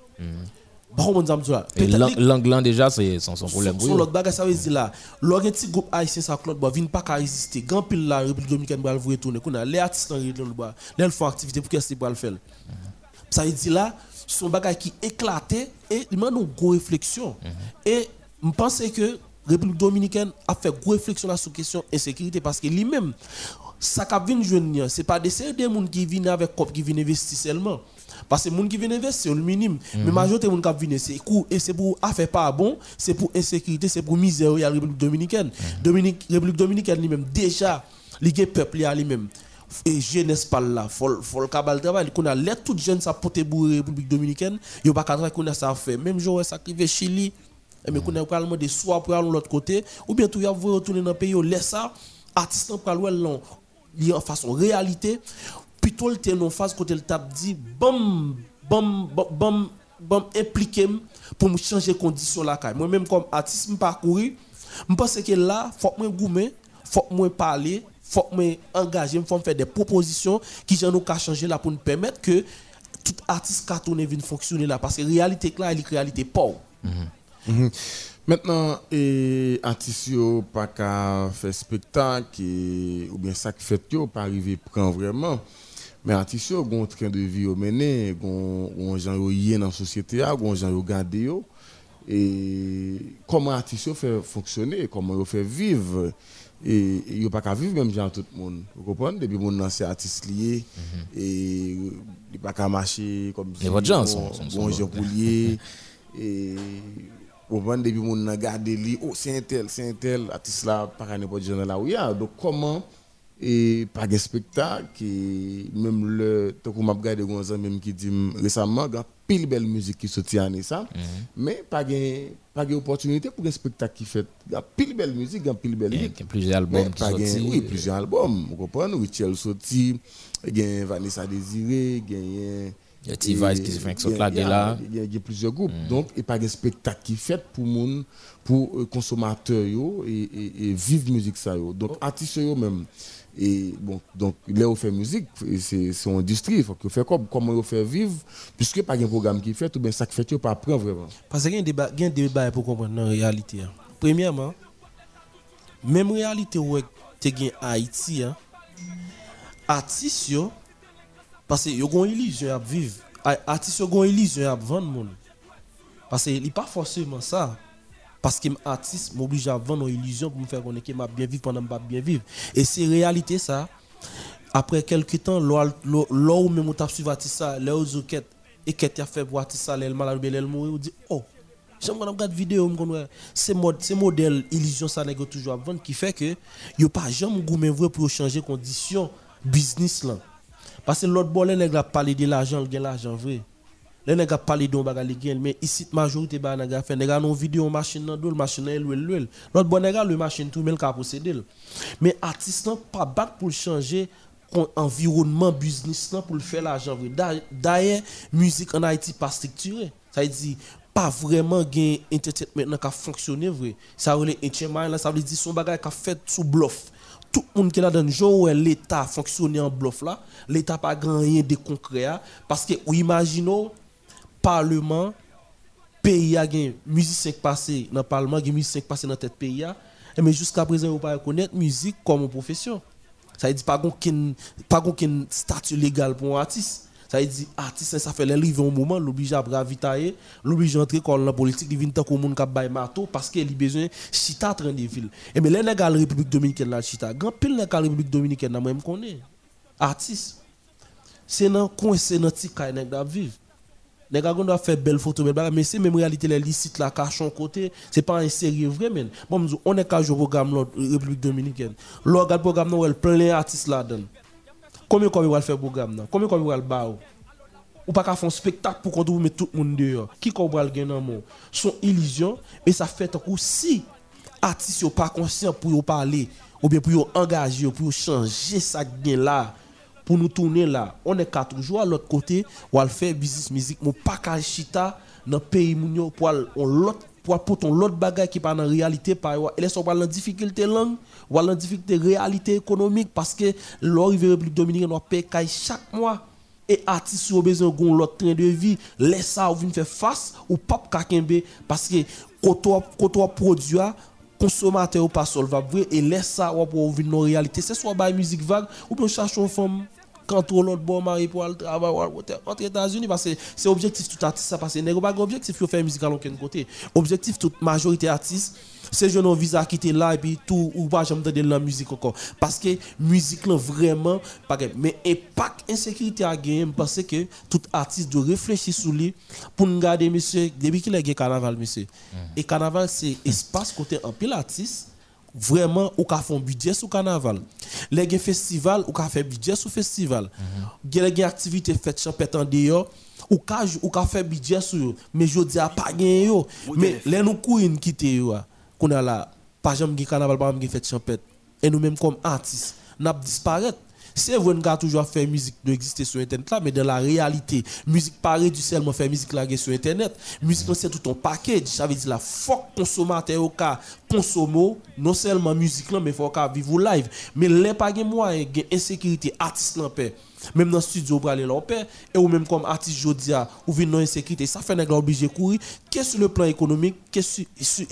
L'anglais déjà c'est son problème. Son l'autre bagage ça veut dire là, l'autre petit groupe haïtien ça Claude bois vient pas qu'à exister. Grand pile la République Dominicaine va le retourner. Qu'on a les artistes dans le bois, les font activité pour qu'est-ce qu'ils vont le faire. Ça veut dire là, son bagage qui éclatait et il m'a nous gros réflexion. Et je pense que République Dominicaine a fait gros réflexion là sur question insécurité parce que lui-même ça qu'a vient joindre c'est pas des séries de monde qui viennent avec cop qui viennent investir seulement parce que monde qui viennent investir le minimum mm-hmm. mais majorité monde qui viennent c'est coût et c'est pour affaire pas bon c'est pour insécurité c'est pour misère à la République Dominicaine mm-hmm. Dominique République Dominicaine lui-même déjà les peuple à lui-même et jeunesse pas là faut faut le cabal travail qu'on a les toutes jeunes ça porter pour République Dominicaine il pas travail qu'on a ça fait même jour ça arrivé Chili mais qu'on a probablement des soirs pour aller de l'autre côté ou bien tout y a retourner dans le pays laisse ça artiste pour aller long lié en façon réalité plutôt le terme en face quand elle tape dit bam bam bam bam impliqué pour me changer condition là moi même comme artiste parcouru je pense que là faut moins goumer faut moins parler faut moins engager faut faire des propositions qui j'en nous changer là pour nous permettre que tout artiste cartonné vienne fonctionner là parce que réalité là elle est réalité pauvre. Mm-hmm. Maintenant, artiste pas qu'à faire spectacle et, ou bien ça que fait yo pas arriver prend vraiment mais artiste ont un train de vie au mener ont gens yoyé dans société a ont gens regarder yo et comment artiste fait fonctionner comment yo fait vivre et yo pas qu'à vivre même genre tout le monde vous comprenez depuis mon ancien artiste lié et il pas qu'à marcher comme bon gens pour lier et au moment début mon a gardé lui oh c'est un tel c'est un tel artiste là pas n'importe journal là oui donc comment et pas de spectacle même le tant qu'on m'a regardé gonzan même qui dit récemment grand pile belle musique qui sorti année ça mais pas de pas de opportunité pour un spectacle qui fait grand pile belle musique grand pile belle musique plusieurs albums qui sorti oui plusieurs albums vous comprenez Richel sorti gagne Vanessa Désiré gagne il y a des devices qui se font sur la là. Il y a plusieurs groupes. Mm. Donc, il n'y a pas de spectacle qui fait pour les pour consommateurs et, et, et vivre la musique. Ça yo. Donc, artistes eux-mêmes. Et bon, donc, là où on fait musique, c'est une industrie. Il faut qu'on fasse comme, comment on fait vivre, puisque il n'y a pas de programme qui fait, ou bien ça qui fait, pas apprendre vraiment. Parce qu'il y a un débat, y a un débat pour comprendre la réalité. Premièrement, même réalité où tu es en Haïti, artistes. Parce que yon gon illusion à vivre, artiste yon gon illusion à vendre monde. Parce que il pas forcément ça. Parce que artiste m'oblige à vendre une illusion pour me faire connaître que m'a bien vivre pendant m'a bien vivre. Et c'est réalité ça. Après quelques temps, l'or même on t'a suivre artiste ça, les oquettes et qu'est-ce fait pour artiste ça, elle malade elle mourir, on dit oh, j'aime quand on regarde vidéo, c'est mode, c'est modèle illusion ça nèg toujours à vendre qui fait que yo pas jamais goumé vrai pour changer condition business là. Parce que l'autre bord, les nègres a parlé de l'argent, ils ont l'argent vrai. Les nègres a parlé de l'argent, mais ici, la majorité des nègres a fait une vidéo, une machine, une machine, l'autre l'autre bord, les nègres machine, tout le monde a possédé. Mais l'artiste n'a pas battu pour changer l'environnement business pour faire l'argent vrai. D'ailleurs, la musique en Haïti n'est pas structurée. Ça veut dire pas vraiment gain entertainment qui a fonctionné vrai. Ça veut dire que son bagage a fait sous bluff. tout le monde qui est là dans le jour où l'État fonctionne en bluff là, l'État pas grand rien de concret parce que ou imaginons parlement pays a gain musicien passé dans parlement, musicien passé dans tête pays mais jusqu'à présent on pas reconnaître musique comme profession. Ça veut dire pas qu'on pas qu'on statut légal pour un artiste. Ça veut dire artiste ça fait l'arrivée au moment l'oblige à gravitailler, l'oblige à entrer dans la politique, il vient tant que monde qui bail marteau parce qu'il a besoin chita train de ville. Et mais les nèg à la République Dominicaine là chita, grand pile nèg à la République Dominicaine là même connaît. Artiste. C'est dans coin c'est dans petit caille nèg d'ab vivre. Nèg a doit faire belle photo belle mais c'est même réalité les licites là cachon côté, c'est pas un sérieux vrai même. Bon on est qu'à jouer programme la République Dominicaine. L'on regarde programme là plein artistes là-dedans. Combien comme il va faire programme là combien comme il va le baou ou pas qu'à faire un spectacle pour qu'on trouve mettre tout le monde dehors qui qu'on va le gagner dans mon son illusion et ça fait tant que si artiste pas conscient pour parler ou bien pour engager pour changer ça gain là pour nous tourner là on est qu'à toujours à l'autre côté ou à faire business musique mais pas qu'à chita dans pays mounio pour on l'autre pour apporter l'autre bagage qui pas en réalité par et les sont pas en difficulté langue ou en difficulté réalité économique parce que l'arrivée de République Dominicaine on paye chaque mois et artiste au besoin gon l'autre train de vie laisse ça venir faire face ou pas kakembe parce que quand on produit consommateur pas solvable et laisse ça pour venir nos réalité c'est soit bail musique vague ou bien chercher une femme quand on l'autre bon mari pour le travail entre États-Unis parce que c'est objectif tout artiste ça parce que n'est pas objectif faut faire musique à l'aucun côté objectif toute majorité artiste c'est jeune on visa quitter là et puis tout ou pas j'aime de la musique encore parce que musique là vraiment pas mais impact insécurité à gagner parce que tout artiste doit réfléchir sur lui pour nous garder monsieur depuis qu'il est carnaval monsieur et carnaval c'est espace côté en pile artiste vraiment ou ka font budget sous carnaval les gen festival ou ka fait budget sous festival gen gen activité fête champêtre en dehors ou ka ou ka fait budget sur mais jodi a pas gen yo mais les nous courir quitter yo qu'on a là pas jamais gen carnaval pas même gen fête champêtre et nous même comme artistes n'a disparaître c'est vrai qu'on a toujours fait musique de exister sur internet là mais dans la réalité musique pas réduit seulement faire musique là sur internet musique c'est tout un package ça veut dire la faut consommateur au cas consommer non seulement musique là mais faut qu'à vivre live mais les pas gain moyen gain insécurité artiste en paix même dans studio pour aller leur paix et ou même comme artiste jodia ou vient dans insécurité ça fait nèg obligé courir qu'est-ce le plan économique qu'est-ce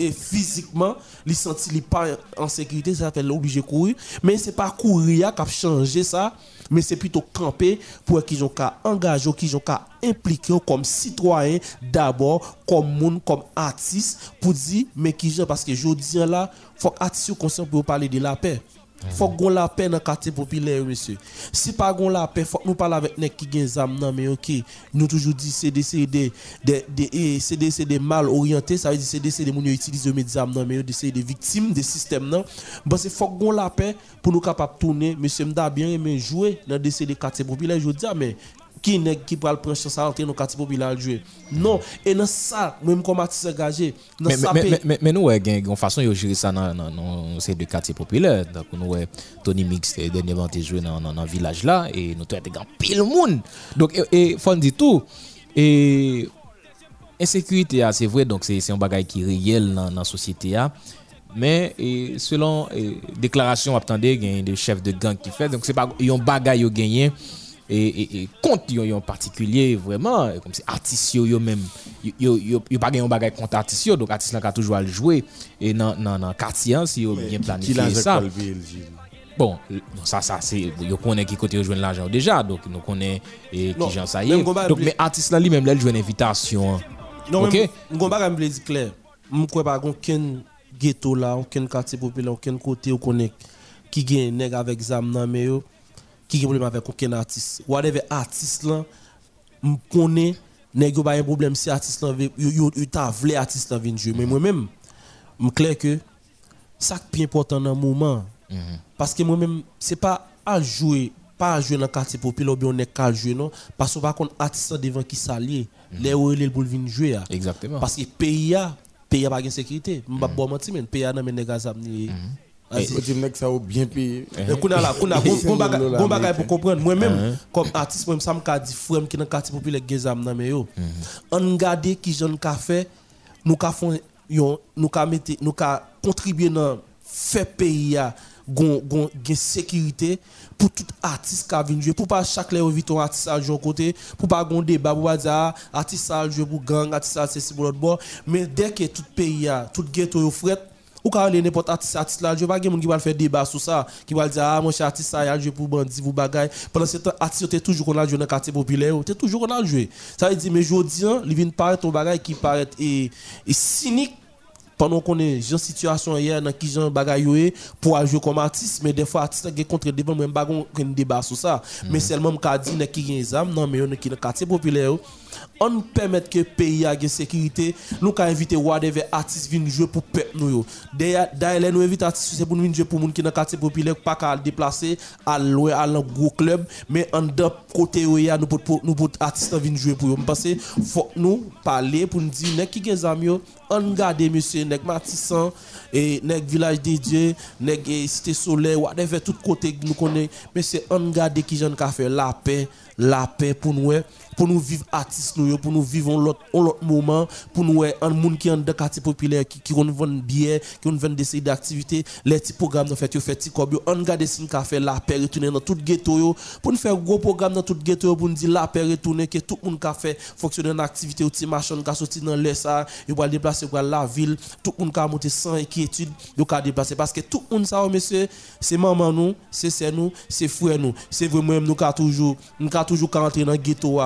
et physiquement il senti il pas en sécurité ça fait obligé courir mais c'est pas courir qui a changé ça mais c'est plutôt camper pour qu'ils ont qu'à engager qu'ils ont qu'à impliquer comme citoyen d'abord comme monde comme artiste pour dire mais qui parce que jodia là faut artiste conscient pour parler de la paix. Mm-hmm. Faut qu'on la paix dans quartier populaire monsieur. Si pas qu'on la paix, faut nous parler avec nèg qui gen zam nan mais OK. Nous toujours dit c'est des c'est des des c'est des c'est des mal orientés, ça veut dire c'est des c'est des moun yo utiliser mes zam nan mais c'est des victimes des systèmes non. Bon c'est faut qu'on la paix pour nous capable tourner monsieur m'da bien aimer jouer dans des c'est des quartier populaire jodi mais qui nèg qui pral prendre chance à entrer dans quartier populaire jouer. Non, et dans ça même comme artiste engagé, dans ça mais mais mais nous gagne façon yo gérer ça dans dans c'est de quartier populaire. Donc nous Tony Mix dernièrement t'es joué dans dans village là et nous t'es grand pile monde. Donc et faut dire tout et insécurité c'est vrai donc c'est c'est un bagage qui réel dans dans société là. Mais et selon et, déclaration attendez gagne des chefs de gang qui fait donc c'est pas un bagage yo gagné. Et, et, et compte yo en particulier vraiment comme c'est artiste yo même yo yo yo pas gagne un bagage contre artiste yo donc artiste là qui toujours à jouer et dans dans dans quartier si yo bien planifié ça bon ça ça c'est yo connaît qui côté joindre l'argent déjà donc nous connaît et qui gens ça y est donc mais artiste là lui même là il joue une invitation OK on va pas me plaisir clair on croit pas aucun ghetto là aucun quartier populaire aucun côté on connaît qui gagne nèg avec zam nan mais yo qui a problème avec aucun artiste ou avec artiste là m'connaît nèg pas un problème si artiste là yo ta vle artiste là vinn jouer mais moi même m'clair que ça qui est important dans moment parce que moi même c'est pas à jouer pas à jouer dans quartier populaire ou on est qu'à jouer non parce qu'on pas qu'on artiste devant qui s'allier les relais pour vinn jouer exactement parce que P I A P I A pas gain sécurité m'pa bon mentir mais P I A nan men nèg azamni on dit mec ça ou bien payé. Qu'on a là, qu'on a bon bagage, bon bagage pour comprendre. Moi-même comme artiste, moi ça me ca dit frère qui dans quartier populaire Gezam nan mais yo. On garder qui jeune ka fait, nous ca font nous ca mettre, nous ca contribuer dans faire pays gon sécurité pour tout artiste qui vient jouer, pour pas chaque les viton artiste à jouer côté, pour pas gon débat pour dire artiste à jouer pour gang, artiste c'est pour l'autre bord. Mais dès que tout pays a tout ghetto au fret, ou quand les n'importe artiste artiste là, je pas quelqu'un qui va faire débat sur ça, qui va dire ah mon cher artiste ça a joué pour bandit pour bagaille. Pendant ce temps artiste était toujours qu'on a joué dans quartier populaire, était toujours qu'on a joué. Ça veut dire mais aujourd'hui, il vient paraître ton bagaille qui paraît et cynique. Pendant qu'on est en situation hier dans qui gens bagaille pour jouer comme artiste, mais des fois artiste qui contre débat même bagon débat sur ça, mais seulement qu'a dit qui gagne exam non mais on qui dans quartier populaire on permet que pays a gagne sécurité, nous qu'a inviter roi des artistes viennent jouer pour peuple nous yo d'ailleurs nous invite artistes c'est pour nous jouer pour monde qui dans quartier populaire pas qu'à déplacer à loin à un gros club mais en d'un côté nous pour nous pour artistes viennent jouer pour nous penser faut nous parler pour nous dire qui gagne exam yo on garder monsieur nèg Matissan et nèg village de Dieu nèg Cité Soleil whatever tout côté nous connaît mais c'est on garder qui j'en ka faire la paix la paix pour nous pour nous vivre artiste nous pour nous vivre l'autre l'autre moment pour nous un monde qui en dans quartier populaire qui qui vend bière qui vend des d'activités les petits programmes en fait yo fait petit cob on garder si nous ka faire la paix retourner dans tout ghetto yo pour nous faire gros programme dans tout ghetto pour nous dire la paix retourner que tout monde ka faire fonctionner en activité ou petit machin ka sortir dans l'air ça yo va déplacer pour la ville tout le monde qui a monté sans inquiétude de qu'a déplacer parce que tout le monde ça monsieur c'est maman nous c'est c'est nous c'est frère nous c'est vraiment nous qu'a toujours nous qu'a toujours rentrer dans ghetto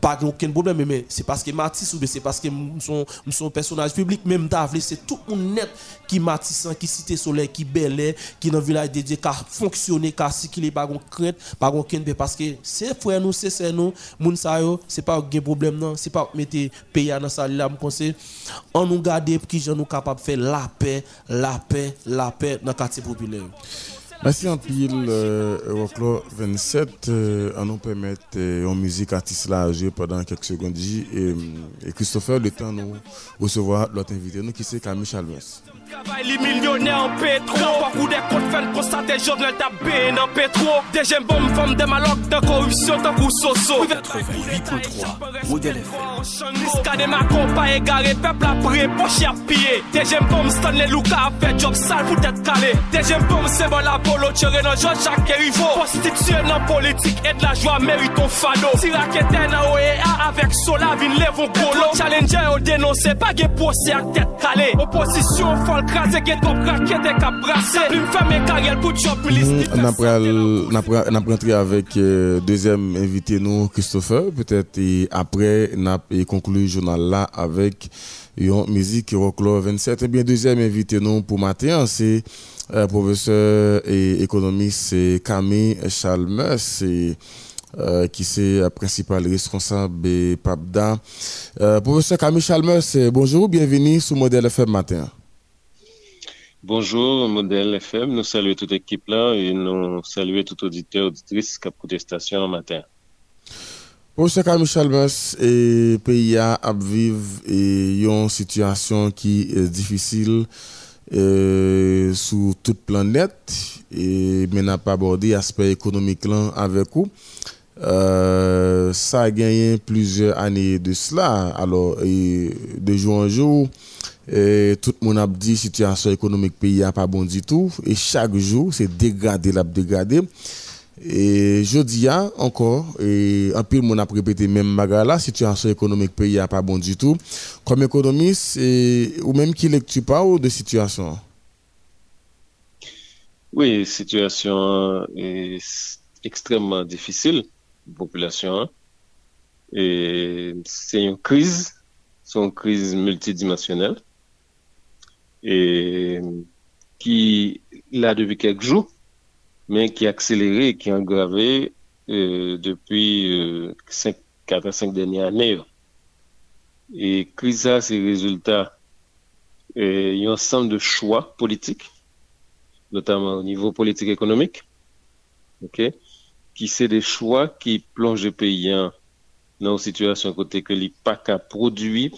pas aucun problème mais c'est parce que Matisse ou c'est parce que son son personnage public même t'avle c'est tout le monde net qui Matisse qui Cité Soleil qui Bel-Air qui dans village de Dieu qui a fonctionné qui a circulé pas gon crainte pas gon crainte parce que c'est frère nous c'est c'est nous moun ça yo c'est pas aucun problème non c'est pas mettre P I A dans ça là me conseil on nous garder qui gens nous capable faire la paix la paix la paix dans quartier populaire. Merci en pile, Woklo vingt-sept, à nous permettre en musique artiste là à jouer pendant quelques secondes. Et Christopher, le temps nous recevoir l'autre invité, nous qui c'est Camille Chalmers. Travail les millionnaires en pétrole, pas pour des comptes faits, constater Jovenel Tabé en pétrole. Des j'aime bombe, femme de maloc, de corruption, de coussoso. huit trois, Modèle F M. Jusqu'à des macons, pas égaré, peuple après, poche à pied. Des j'aime bombe, Stanley Luca, fait job sale, vous êtes calé. Des j'aime bombe, c'est bon la polo, tiré dans Jean-Jacques Rivo. Prostitué dans politique, aide la joie, mérite ton fado. Tiraquette en O E A avec Solavine, lève un colo. Challenger, on dénonce, pas de procès à tête calée. Opposition, on a rentré avec euh, deuxième invité nous Christopher peut-être et après on a conclu le journal là avec une musique Rocklo vingt-sept et bien deuxième invité nous pour matin c'est euh, professeur et économiste Camille Chalmers et Euh, qui c'est euh, principal responsable de P A P D A. Euh, professeur Camille Chalmers, bonjour, bienvenue sur Modèle F M matin. Bonjour, Modèle F M. Nous saluons toute l'équipe là et nous saluons tout auditeur, auditrice qui a pris des stations matin. Professeur Camille Chalmers, le pays a vécu une situation qui est difficile euh, sur toute la planète et nous n'avons pas abordé l'aspect économique là avec vous. Euh, ça a gagné plusieurs années de cela. Alors, et de jour en jour, et tout le monde a dit situation économique pays a pas bon du tout. Et chaque jour, c'est dégradé, la dégradé. Et je dis ah, encore, et un peu le monde a répété même magala, situation économique pays a pas bon du tout. Comme économiste, et, ou même qui lecture pas de situation. Oui, situation est extrêmement difficile. Population et c'est une crise, c'est une crise multidimensionnelle et qui là depuis quelques jours, mais qui a accéléré, qui a aggravé euh, depuis euh, quatre à cinq dernières années. Et crise ça, c'est le résultat d'un ensemble de choix politiques, notamment au niveau politique économique. Ok. Qui c'est des choix qui plongent les pays dans une situation côté que les pas capable produire,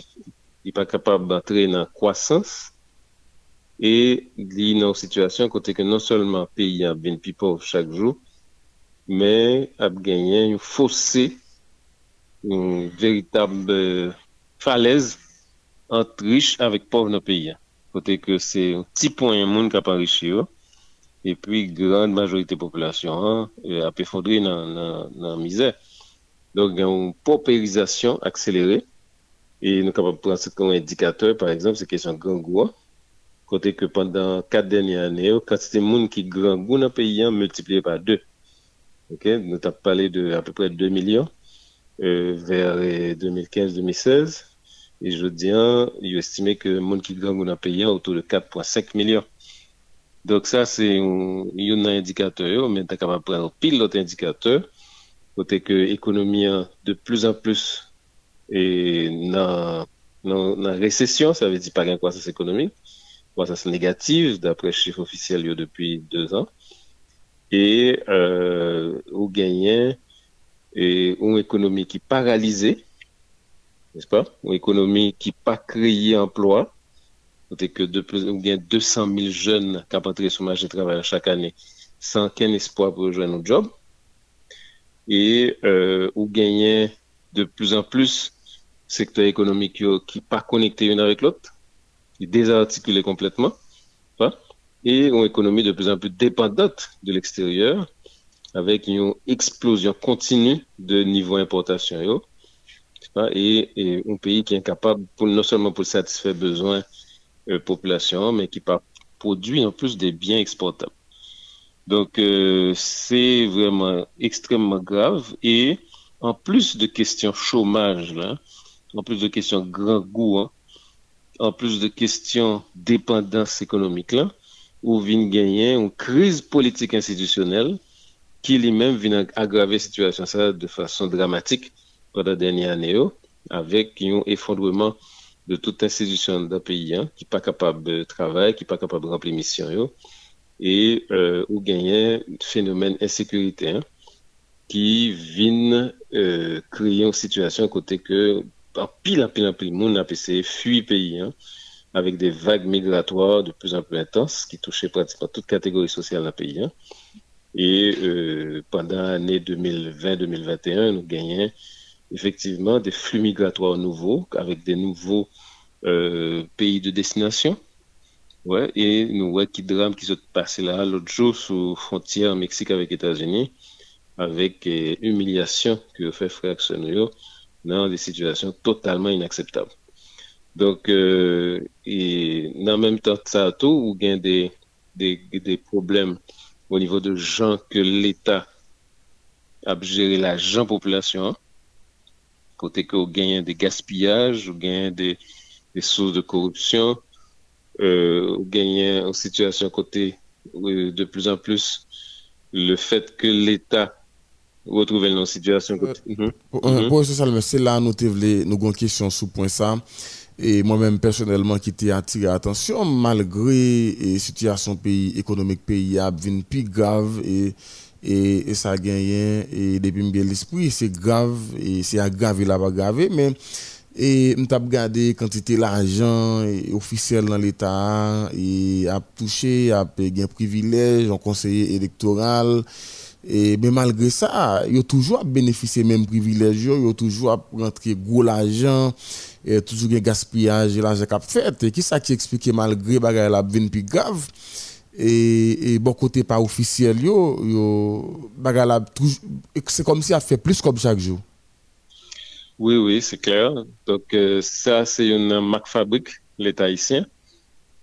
ils pas capable d'entrer dans la croissance et dans une situation côté que non seulement les pays a bien plus pauvres chaque jour, mais a gagné une fossé, une véritable falaise entre riches avec pauvres dans le pays. Côté que c'est un petit point monde qui a pas enrichi et puis grande majorité population hein, a effondré dans la misère. Donc, il y a une paupérisation accélérée. Et nous sommes capables de prendre ça comme indicateur, par exemple, c'est la question de Grand Goâve. Côté que pendant quatre dernières années, la quantité de monde qui grand goût dans le pays a multiplié par deux. Okay? Nous avons parlé de à peu près deux millions euh, vers deux mille quinze deux mille seize. Et je dis, il est estimé que le monde qui grand goût dans le pays a autour de quatre virgule cinq millions. Donc, ça, c'est un, un indicateur, mais nous sommes capables de prendre pile d'autres indicateurs. Côté que l'économie de plus en plus et dans la récession, ça veut dire pas une croissance économique, croissance négative d'après chiffres officiels depuis deux ans, et euh, ou gagnant et une économie qui paralysée, n'est-ce pas? Une économie qui pas créé emploi, c'est que de plus ou gain deux cent mille jeunes qui entrent sur le marché du travail chaque année sans aucun espoir pour rejoindre un job, et euh, ou gagnant de plus en plus secteur économique qui n'est pas connecté l'une avec l'autre, qui est désarticulé complètement, et une économie de plus en plus dépendante de l'extérieur, avec une explosion continue de niveau importation, et, et un pays qui est incapable, pour, non seulement pour satisfaire les besoins de la population, mais qui pas produit en plus des biens exportables. Donc, euh, c'est vraiment extrêmement grave, et en plus de questions chômage, là, en plus de questions grand goût, hein, en plus de questions dépendance économique, là, où vient gagner une crise politique institutionnelle qui lui-même vient aggraver la situation ça, de façon dramatique pendant la dernière année, avec un effondrement de toute institution d'un pays hein, qui n'est pas capable de travailler, qui n'est pas capable de remplir mission, yo, et euh, où gagner un phénomène d'insécurité. Hein, qui viennent euh, créer une situation à côté que en pile, en pile, en pile, le monde a essayé de fuir le pays, hein, avec des vagues migratoires de plus en plus intenses qui touchaient pratiquement toutes catégories sociales dans le pays. Hein. Et euh, pendant l'année deux mille vingt deux mille vingt et un, nous gagnons effectivement des flux migratoires nouveaux, avec des nouveaux euh, pays de destination. Ouais, et nous voyons qui drame qui se passe là l'autre jour sous frontière Mexique avec les États-Unis, avec eh, humiliation que fait Franck-Sony dans des situations totalement inacceptables. Donc, euh, et en même temps que ça, tout, il y a des, des, des problèmes au niveau de gens que l'État a géré la jeune population, côté que il y a des gaspillages, il y a des, des sources de corruption, euh, il y a une situation côté euh, de plus en plus le fait que l'État retrouver nos situations. C'est là nous avons une question sur point ça. Et moi-même, personnellement, qui t'ai attiré l'attention, malgré la situation pays, économique pays, a devenu plus grave et, et, et ça a gagné. Et depuis bien l'esprit, c'est grave et c'est aggravé, là pas aggravé. Mais et nous avons regardé quantité d'argent officiel dans l'État et a touché, a gagné privilège, un conseiller électoral. Et ben malgré ça, ils ont toujours bénéficié même privilèges, ils ont toujours rentré gros l'argent, toujours un gaspillage, l'argent qu'a fait. Et qui ça qui explique malgré bagay la vin plus grave et, et bon côté pas officiel, yo, yo bagay la c'est comme si a fait plus comme chaque jour. Oui oui c'est clair. Donc euh, ça c'est une marque fabrique l'État haïtien,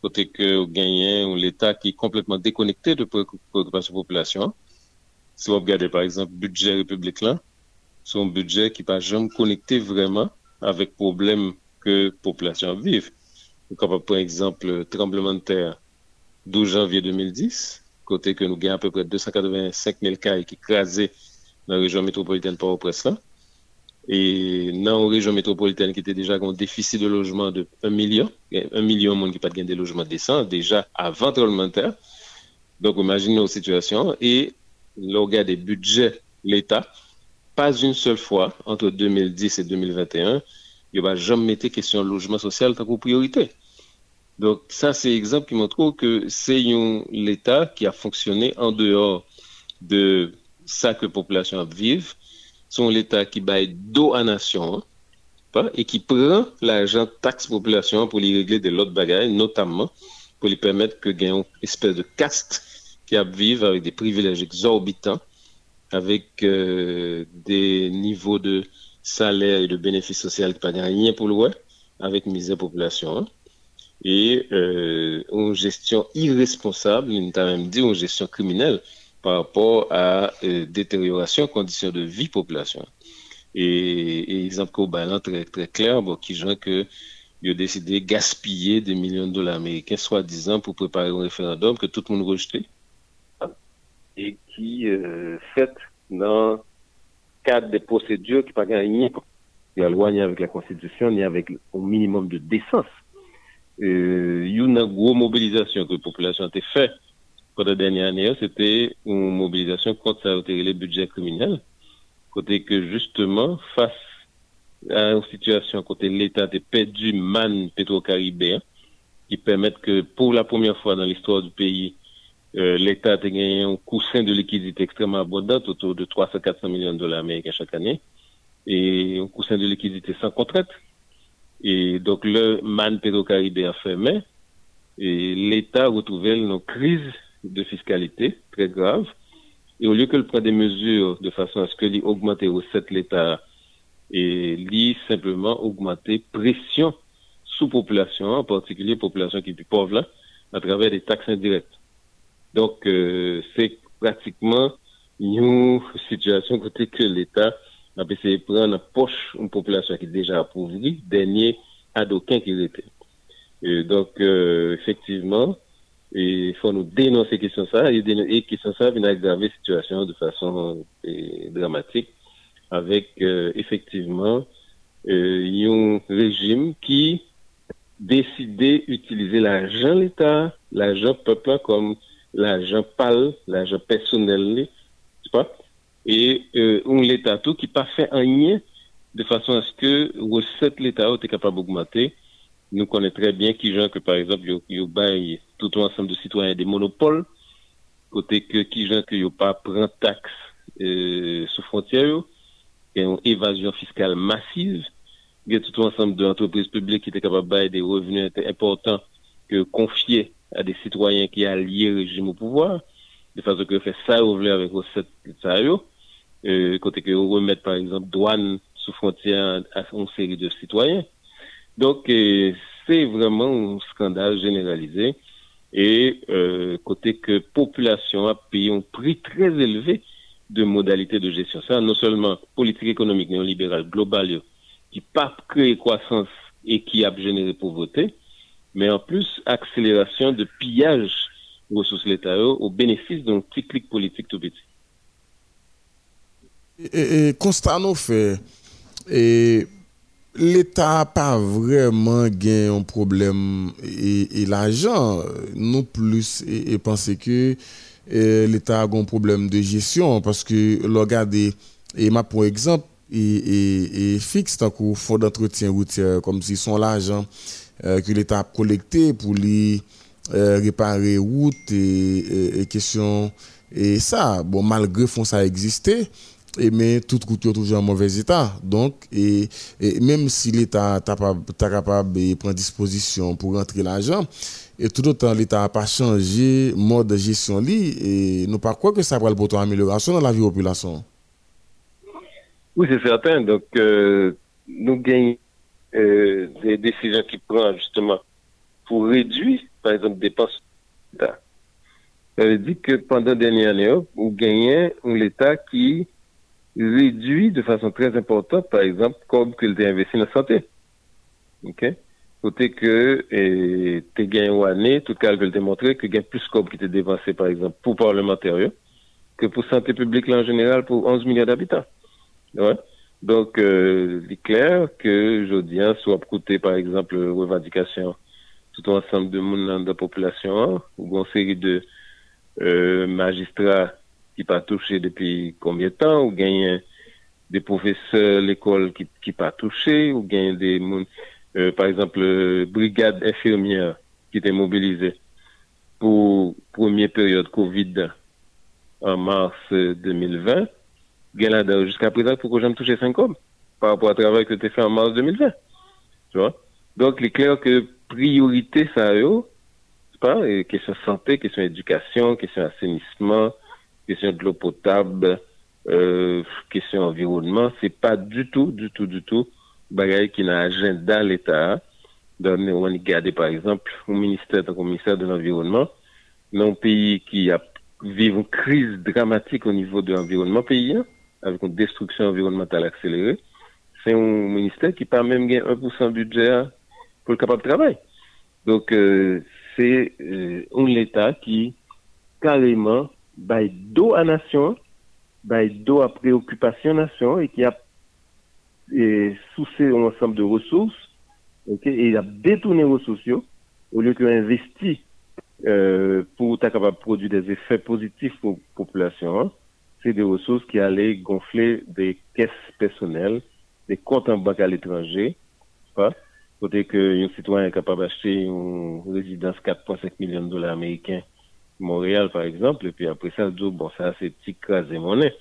côté que au gagnant ou l'État qui est complètement déconnecté de préoccupations de la population. Si vous regardez par exemple le budget république là, c'est un budget qui n'est pas jamais connecté vraiment avec les problèmes que la population vit. Comme par exemple le tremblement de terre douze janvier deux mille dix, côté que nous gagnons à peu près deux cent quatre-vingt-cinq mille cas qui écrasés dans la région métropolitaine Port-au-Prince là. Et dans la région métropolitaine qui était déjà un déficit de logement de un million, un million de monde qui n'a pas de logement décent déjà avant le tremblement de terre. Donc imaginez nos situations et l'organe des budgets, l'État, pas une seule fois, entre deux mille dix et deux mille vingt et un, il n'y a jamais été question de logement social tant que priorité. Donc, ça, c'est l'exemple qui montre que c'est l'État qui a fonctionné en dehors de ça que la population vive. C'est l'État qui baille dos à nation hein, et qui prend l'argent taxe population pour les régler de l'autre bagaille, notamment pour lui permettre que gagne une espèce de caste qui vivent avec des privilèges exorbitants, avec euh, des niveaux de salaire et de bénéfices sociaux qui n'ont rien pour le avec misère population. Hein. Et euh, une gestion irresponsable, on t'a même dit une gestion criminelle par rapport à euh, détérioration, conditions de vie population. Et, et ils ont un bilan très, très clair, bon, qui gens que ils ont décidé de gaspiller des millions de dollars américains, soi-disant, pour préparer un référendum que tout le monde rejetait. Et qui euh, fait dans le cadre des procédures qui ne gagnent rien, ni avec la Constitution, ni avec un minimum de décence. Euh, il y a une grosse mobilisation que la population a faite pendant la dernière année, c'était une mobilisation contre les budgets criminels, côté que justement, face à une situation côté l'État a perdu manne pétro-caribéen, qui permettent que pour la première fois dans l'histoire du pays, euh, l'État a gagné un coussin de liquidité extrêmement abondant, autour de trois cents à quatre cents millions de dollars américains chaque année, et un coussin de liquidité sans contrainte. Et donc, le man pétro-caribéen fermé, et l'État retrouvait une crise de fiscalité très grave. Et au lieu que le prenne des mesures de façon à ce que l'augmente les recettes de l'État, et lui simplement augmenter pression sous population, en particulier population qui est plus pauvre là, à travers des taxes indirectes. Donc, euh, c'est pratiquement une situation côté que l'État a essayé de prendre en poche une population qui est déjà appauvrie, dernier à d'aucuns qui l'était. Et donc, euh, effectivement, il faut nous dénoncer question ça, et, et question ça vient aggraver la situation de façon et, dramatique, avec euh, effectivement euh, un régime qui décidait d'utiliser l'argent l'État, l'argent peuple comme l'argent pâle, l'argent personnel, pas? Et euh, un l'État tout qui pas fait un lien de façon à ce que recette l'État est capable d'augmenter. Nous connaissons très bien qui gens que par exemple ils baillent tout ensemble de citoyens des monopoles, côté que qui gens que ils pas prennent taxe euh, sous frontières. Il y a une évasion fiscale massive. Il y a tout un ensemble d'entreprises publiques qui étaient capables de faire des revenus importants que confiés à des citoyens qui allient le régime au pouvoir, de façon que fait ça ouvrir avec recettes de euh, côté que remettre par exemple douane sous frontière à une série de citoyens. Donc euh, c'est vraiment un scandale généralisé et euh, côté que population a payé un prix très élevé de modalités de gestion. Ça, non seulement politique économique néolibérale globale qui pas créer croissance et qui a généré pauvreté, mais en plus accélération de pillage de ressources l'État au bénéfice d'un petit clic politique tout petit. Et, et Constano fait, et l'État n'a pas vraiment gagné un problème et, et l'argent, non plus, et, et penser que l'État a un problème de gestion parce que regardez et ma pour exemple et fixe tant qu'au fonds d'entretien routier comme si son l'argent euh, que l'État a collecté pour lui euh, réparer route et, et, et question et ça bon malgré font ça existait et mais tout route est toujours en mauvais état donc et, et même si l'État est capable de prendre disposition pour rentrer l'argent et tout autant l'État n'a pas changé mode de gestion li et nous pas quoi que ça va le bouton amélioration dans la vie population. Oui, c'est certain. Donc euh, nous gagnons euh, des décisions qui prennent justement pour réduire par exemple dépenses d'État. Ça veut dire que pendant la dernière année, nous gagnons l'État qui réduit de façon très importante, par exemple, comme qu'il a investi dans la santé. OK? Côté que, et, t'es gagné une année, tout calcul démontré que gagne plus comme qui t'est dépensé, par exemple, pour parlementaires, que pour santé publique, là, en général, pour onze millions d'habitants. Ouais. Donc, euh, il est clair que, aujourd'hui, soit coûté, par exemple, revendication, tout ensemble de monde de la population, hein, ou une série de, euh, magistrats, qui pas touché depuis combien de temps, ou gagne des professeurs, l'école qui, qui pas touché, ou gagne des, euh, par exemple, euh, brigades infirmières qui étaient mobilisées pour première période Covid en mars deux mille vingt. Gagne jusqu'à présent, pourquoi j'aime toucher cinq hommes par rapport au travail que tu as fait en mars deux mille vingt. Tu vois? Donc, il est clair que priorité, ça, participants, et question santé, question éducation, question assainissement, question de l'eau potable, euh, question environnement. C'est pas du tout, du tout, du tout bagaille qui n'a agenda l'État. Dans, on regarde, par exemple, au ministère, donc au ministère de l'Environnement, dans un pays qui a, vit une crise dramatique au niveau de l'environnement paysan, avec une destruction environnementale accélérée, c'est un ministère qui n'a pas même gagné un pour cent de budget pour le capable de travail. Donc, euh, c'est euh, un l'État qui, carrément, baille dos à nation, baille dos à préoccupation nation, et qui a et, sous un ensemble de ressources, okay, et il a détourné les ressources au lieu qu'il a investi euh, pour être capable de produire des effets positifs pour la population. Hein. C'est des ressources qui allaient gonfler des caisses personnelles, des comptes en banque à l'étranger, pas côté qu'un citoyen est capable d'acheter une résidence quatre virgule cinq millions de dollars américains, Montréal par exemple, et puis après ça, dit, bon, ça c'est petit crasé monnaie.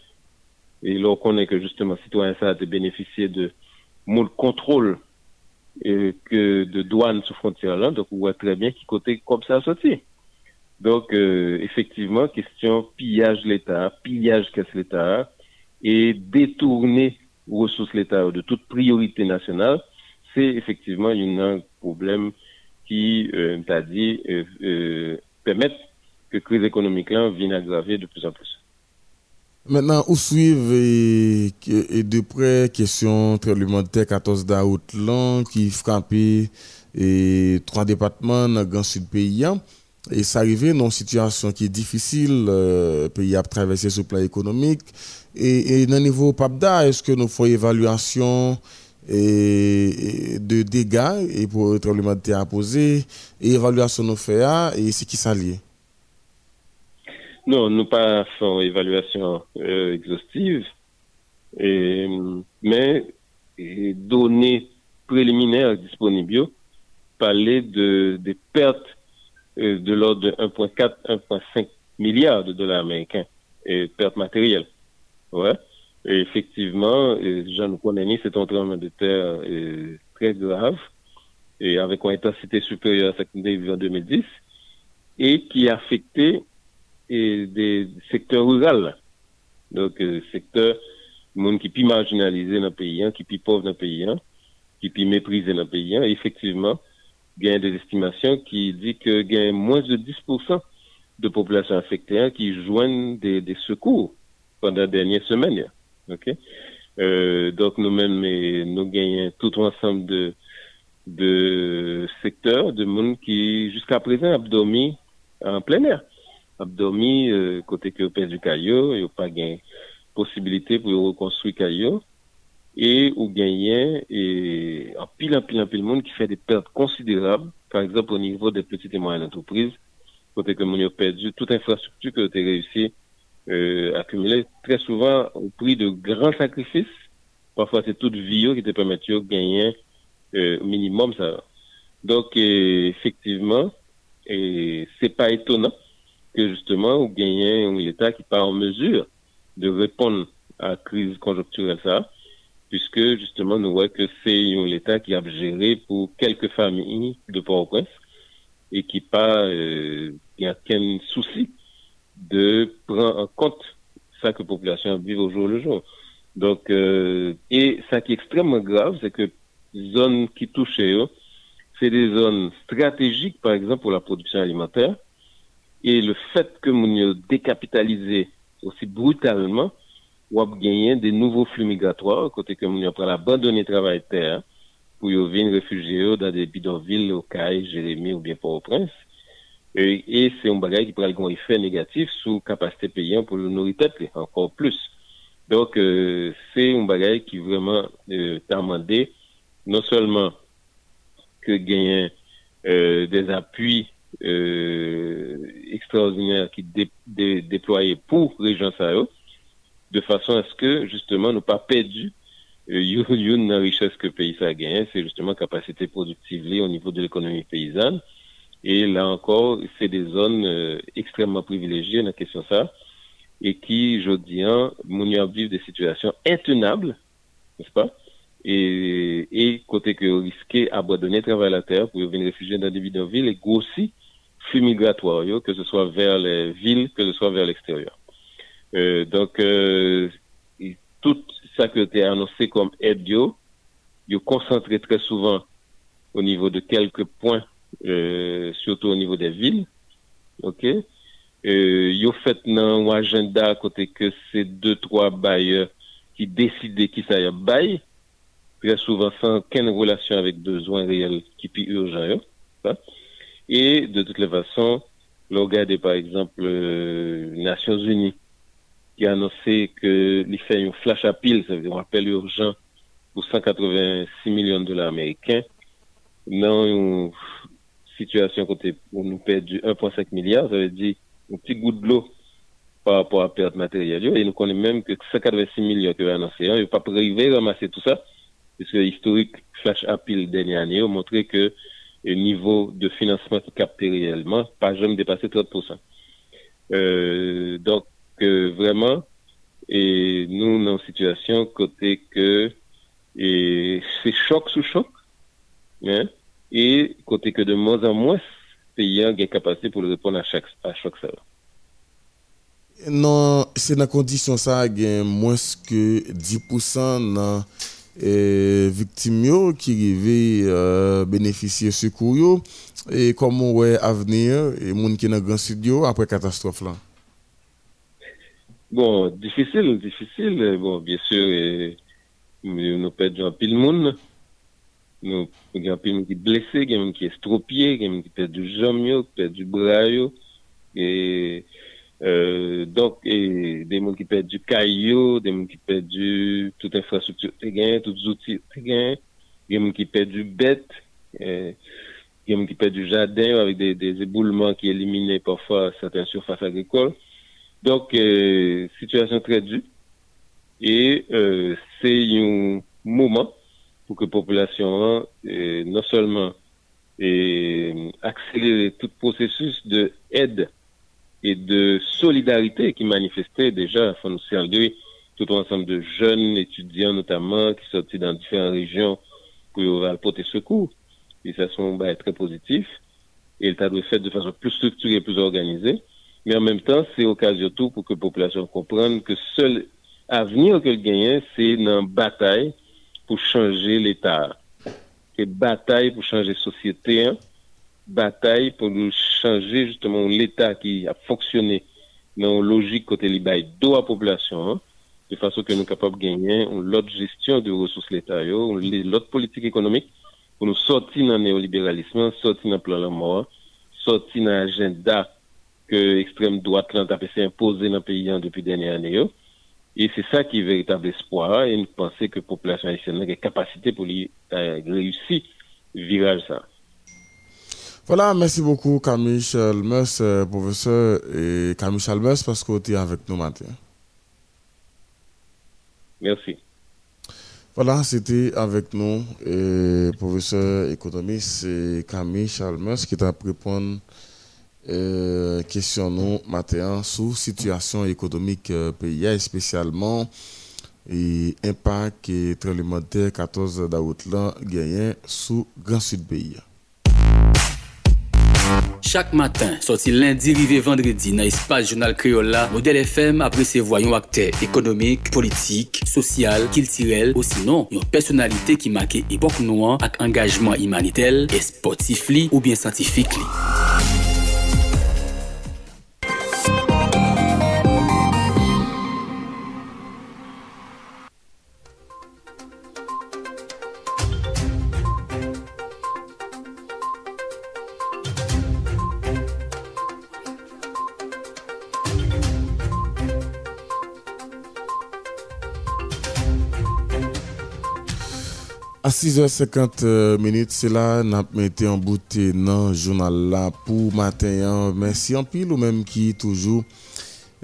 Et là, on connaît que justement, citoyen, ça a été bénéficié de mon contrôle et que de douane sous frontière là, donc on voit très bien qui côté comme ça sorti. Donc euh, effectivement, question pillage l'État, pillage qu'est-ce l'État et détourner ressources l'État de toute priorité nationale, c'est effectivement une, un problème qui, euh, t'as dit, euh, euh, permettent que la crise économique là vienne aggraver de plus en plus. Maintenant, où suivre et, et de près question tremblement de terre quatorze d'août l'an qui frappait et trois départements dans le Grand Sud paysan et ça arrivait dans une situation qui est difficile euh, pays a traversé sur le plan économique et, et dans le niveau P A B D A, est-ce que nous faisons évaluation et, et de dégâts et pour tremblement de terre à poser et évaluation nous fait et ce qui s'allie? Non, nous pas faisons évaluation euh, exhaustive, et, mais et données préliminaires disponibles parlaient de des pertes euh, de l'ordre de un virgule quatre à un virgule cinq milliards de dollars américains, et pertes matérielles. Ouais. Et effectivement, Jean Conani, c'est un tremblement de terre euh, très grave et avec une intensité supérieure à celle qu'on a vue en deux mille dix et qui a affecté et des secteurs ruraux. Donc, euh, secteur, monde qui peut marginaliser dans le pays, hein, qui peut pauvre dans le pays, hein, qui peut mépriser dans le pays. Hein. Effectivement, il y a des estimations qui disent qu'il y a moins de dix pour cent de population affectée hein, qui joignent des, des secours pendant la dernière semaine. Hein. Okay? Euh, donc, nous-mêmes, nous gagnons tout ensemble de, de secteurs, de monde qui, jusqu'à présent, a dormi en plein air. Abdomi, euh, côté que perdu caillou, il n'y a pas de possibilité pour reconstruire caillou. Et ou gagner, et en pile, en pile, en pile, le monde qui fait des pertes considérables. Par exemple, au niveau des petites et moyennes entreprises, côté que mon a perdu toute infrastructure que tu as réussi, euh, accumuler très souvent au prix de grands sacrifices. Parfois, c'est toute vie qui te permet de gagner, euh, au minimum, ça. Donc, euh, effectivement, et c'est pas étonnant que justement, on gagne un État qui n'est pas en mesure de répondre à la crise conjoncturelle, ça, puisque justement, nous voyons que c'est un État qui a géré pour quelques familles de Port-au-Prince et qui n'a pas, euh, qui a aucun souci de prendre en compte ça que la population vit au jour le jour. Donc, euh, et ça qui est extrêmement grave, c'est que les zones qui touchent eux, c'est des zones stratégiques, par exemple, pour la production alimentaire. Et le fait que nous décapitalisé aussi brutalement, on a gagné des nouveaux flux migratoires, côté que nous avons abandonné le travail de terre pour y venir réfugier dans des bidonvilles au Caille, Jérémy ou bien Port-au-Prince. Et, et c'est un bagage qui prend un effet négatif sous capacité payante pour le nourriture, encore plus. Donc, euh, c'est un bagage qui vraiment euh, t'a demandé non seulement que gagner euh, des appuis Euh, extraordinaire qui dé, dé, déployé pour région Sahel, de façon à ce que justement nous pas perdu euh, une richesse que le pays a gagné, c'est justement capacité productive liée au niveau de l'économie paysanne. Et là encore, c'est des zones euh, extrêmement privilégiées dans la question ça, et qui, je dis, hein, nous vivent des situations intenables, n'est-ce pas? Et, et côté que risquer abandonner le travail à la terre pour venir réfugier dans des bidonvilles et grossir flux migratoires, que ce soit vers les villes, que ce soit vers l'extérieur. Euh, donc, euh, tout ça qui a été annoncé comme aide, ils concentré très souvent au niveau de quelques points, euh, surtout au niveau des villes. OK? Euh, ils ont fait un agenda à côté que ces deux, trois bailleurs qui décidaient qui ça y a bail, très souvent sans aucune relation avec besoin réel qui est urgent. Hein? Et de toutes les façons, regardez par exemple euh, les Nations Unies qui a annoncé que il fait une flash à pile, c'est un appel urgent pour cent quatre-vingt-six millions de dollars américains, dans une situation côté où nous perdons un virgule cinq milliard, ça veut dire un petit goût de l'eau par rapport à la perte matérielle. Et nous connaissons même que cent quatre-vingt-six millions que annoncé, hein, il ne pas privé à ramasser tout ça, puisque l'historique flash à pile dernière année a montré que le niveau de financement qui capte réellement pas jamais dépassé trente pour cent. Euh, donc, que vraiment, et nous, nous, en situation, côté que, et c'est choc sous choc, hein, et côté que de moins en moins, pays ont une capacité pour répondre à chaque, à chaque ça. Non, c'est dans condition ça, il y a moins que dix pour cent dans les victimes qui arrivent euh, bénéficier de secours, et comme on voit l'avenir, et les gens qui sont dans le grand studio après catastrophe là. Bon, difficile, difficile. Bon, bien sûr, eh, nous perdons pile monde. Nous perdons pile monde qui est blessé, qui est estropié, qui perd du jambe, qui perd du bras. Et euh, donc, et, des gens qui perdent du caillou, des gens qui perdent du toute infrastructure, des tous les outils, des gens qui perdent du bête, des gens qui perdent du jardin avec des, des éboulements qui éliminent parfois certaines surfaces agricoles. Donc, euh, situation très dure et euh, c'est un moment pour que la population euh, non seulement euh, accélère tout processus de aide et de solidarité qui manifestait déjà, faut nous saluer tout un ensemble de jeunes étudiants notamment qui sortent dans différentes régions pour apporter secours. Et ça, sont bah, très positif et ça doit être fait de façon plus structurée, plus organisée. Mais en même temps, c'est occasion tout pour que la population comprenne que seul avenir que le gagne, c'est une bataille pour changer l'État. C'est bataille pour changer la société, hein? Bataille pour nous changer justement l'État qui a fonctionné dans la logique côté libaille de la population, hein? De façon que nous sommes capables de gagner l'autre gestion de ressources l'État, l'autre politique économique pour nous sortir dans le néolibéralisme, sortir dans le plan de la mort, sortir dans l'agenda que l'extrême droite s'est imposée dans le pays depuis les dernières années. Et c'est ça qui est véritable espoir. Et nous pensons que la population haïtienne a des capacités pour réussir le virage. Ça. Voilà, merci beaucoup Camille Chalmers, professeur et Camille Chalmers, parce que vous êtes avec nous maintenant. Merci. Voilà, c'était avec nous le professeur économiste Camille Chalmers qui t'a répondu Euh, question nous matin sur situation économique euh, P I A spécialement et impact et tremblementaire quatorze d'août là gagné sous Grand Sud P I A. Chaque matin, sorti lundi, rivé vendredi, dans l'espace journal Créola, Modèle F M apprécie voyons acteurs économiques, politiques, sociaux, culturels, ou sinon, une personnalité qui marque époque noire avec engagement humanitaire, et sportif li, ou bien scientifique li. À six heures cinquante, c'est là que nous avons mis en bout dans le journal pour matin. Merci en pile ou même qui toujours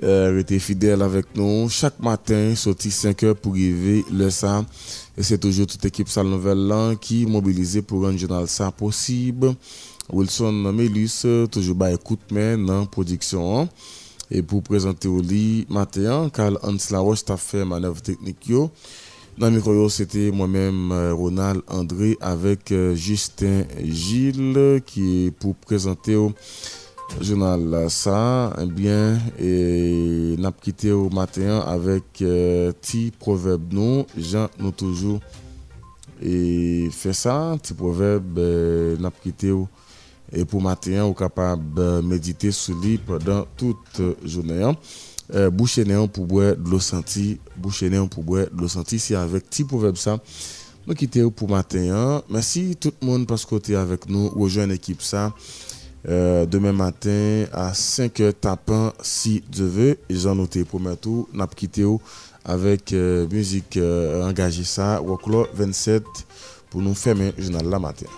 euh, été fidèle avec nous. Chaque matin, sorti cinq heures pour arriver le S A. Et c'est toujours toute l'équipe Salle Nouvelle qui est mobilisée pour rendre le journal ça possible. Wilson Melus, toujours bas écoute mais dans la production. Et pour présenter au lit matin, Karl Hans Laroche a fait manœuvre technique. Yo. Dans le micro, c'était moi-même Ronald André avec Justin Gilles qui est pour présenter journal ça, eh bien, et n'a quitté au matin avec euh, petit proverbe nous, Jean nous toujours et fait ça, petit proverbe euh, n'a quitté au et pour matin ou capable de méditer sur lui pendant toute journée. Euh, boucher néon pour boire de l'eau senti, boucher néon pour boire de l'eau senti, c'est avec petit proverbe ça. Nous quittons pour matin. Merci tout le monde parce que vous êtes avec nous, rejoignez l'équipe ça. Euh, demain matin à cinq heures tapant si Dieu veut, ils ont noté premier tour, n'a quitté avec euh, musique euh, engagée ça, Woklo vingt-sept pour nous fermer journal la matin.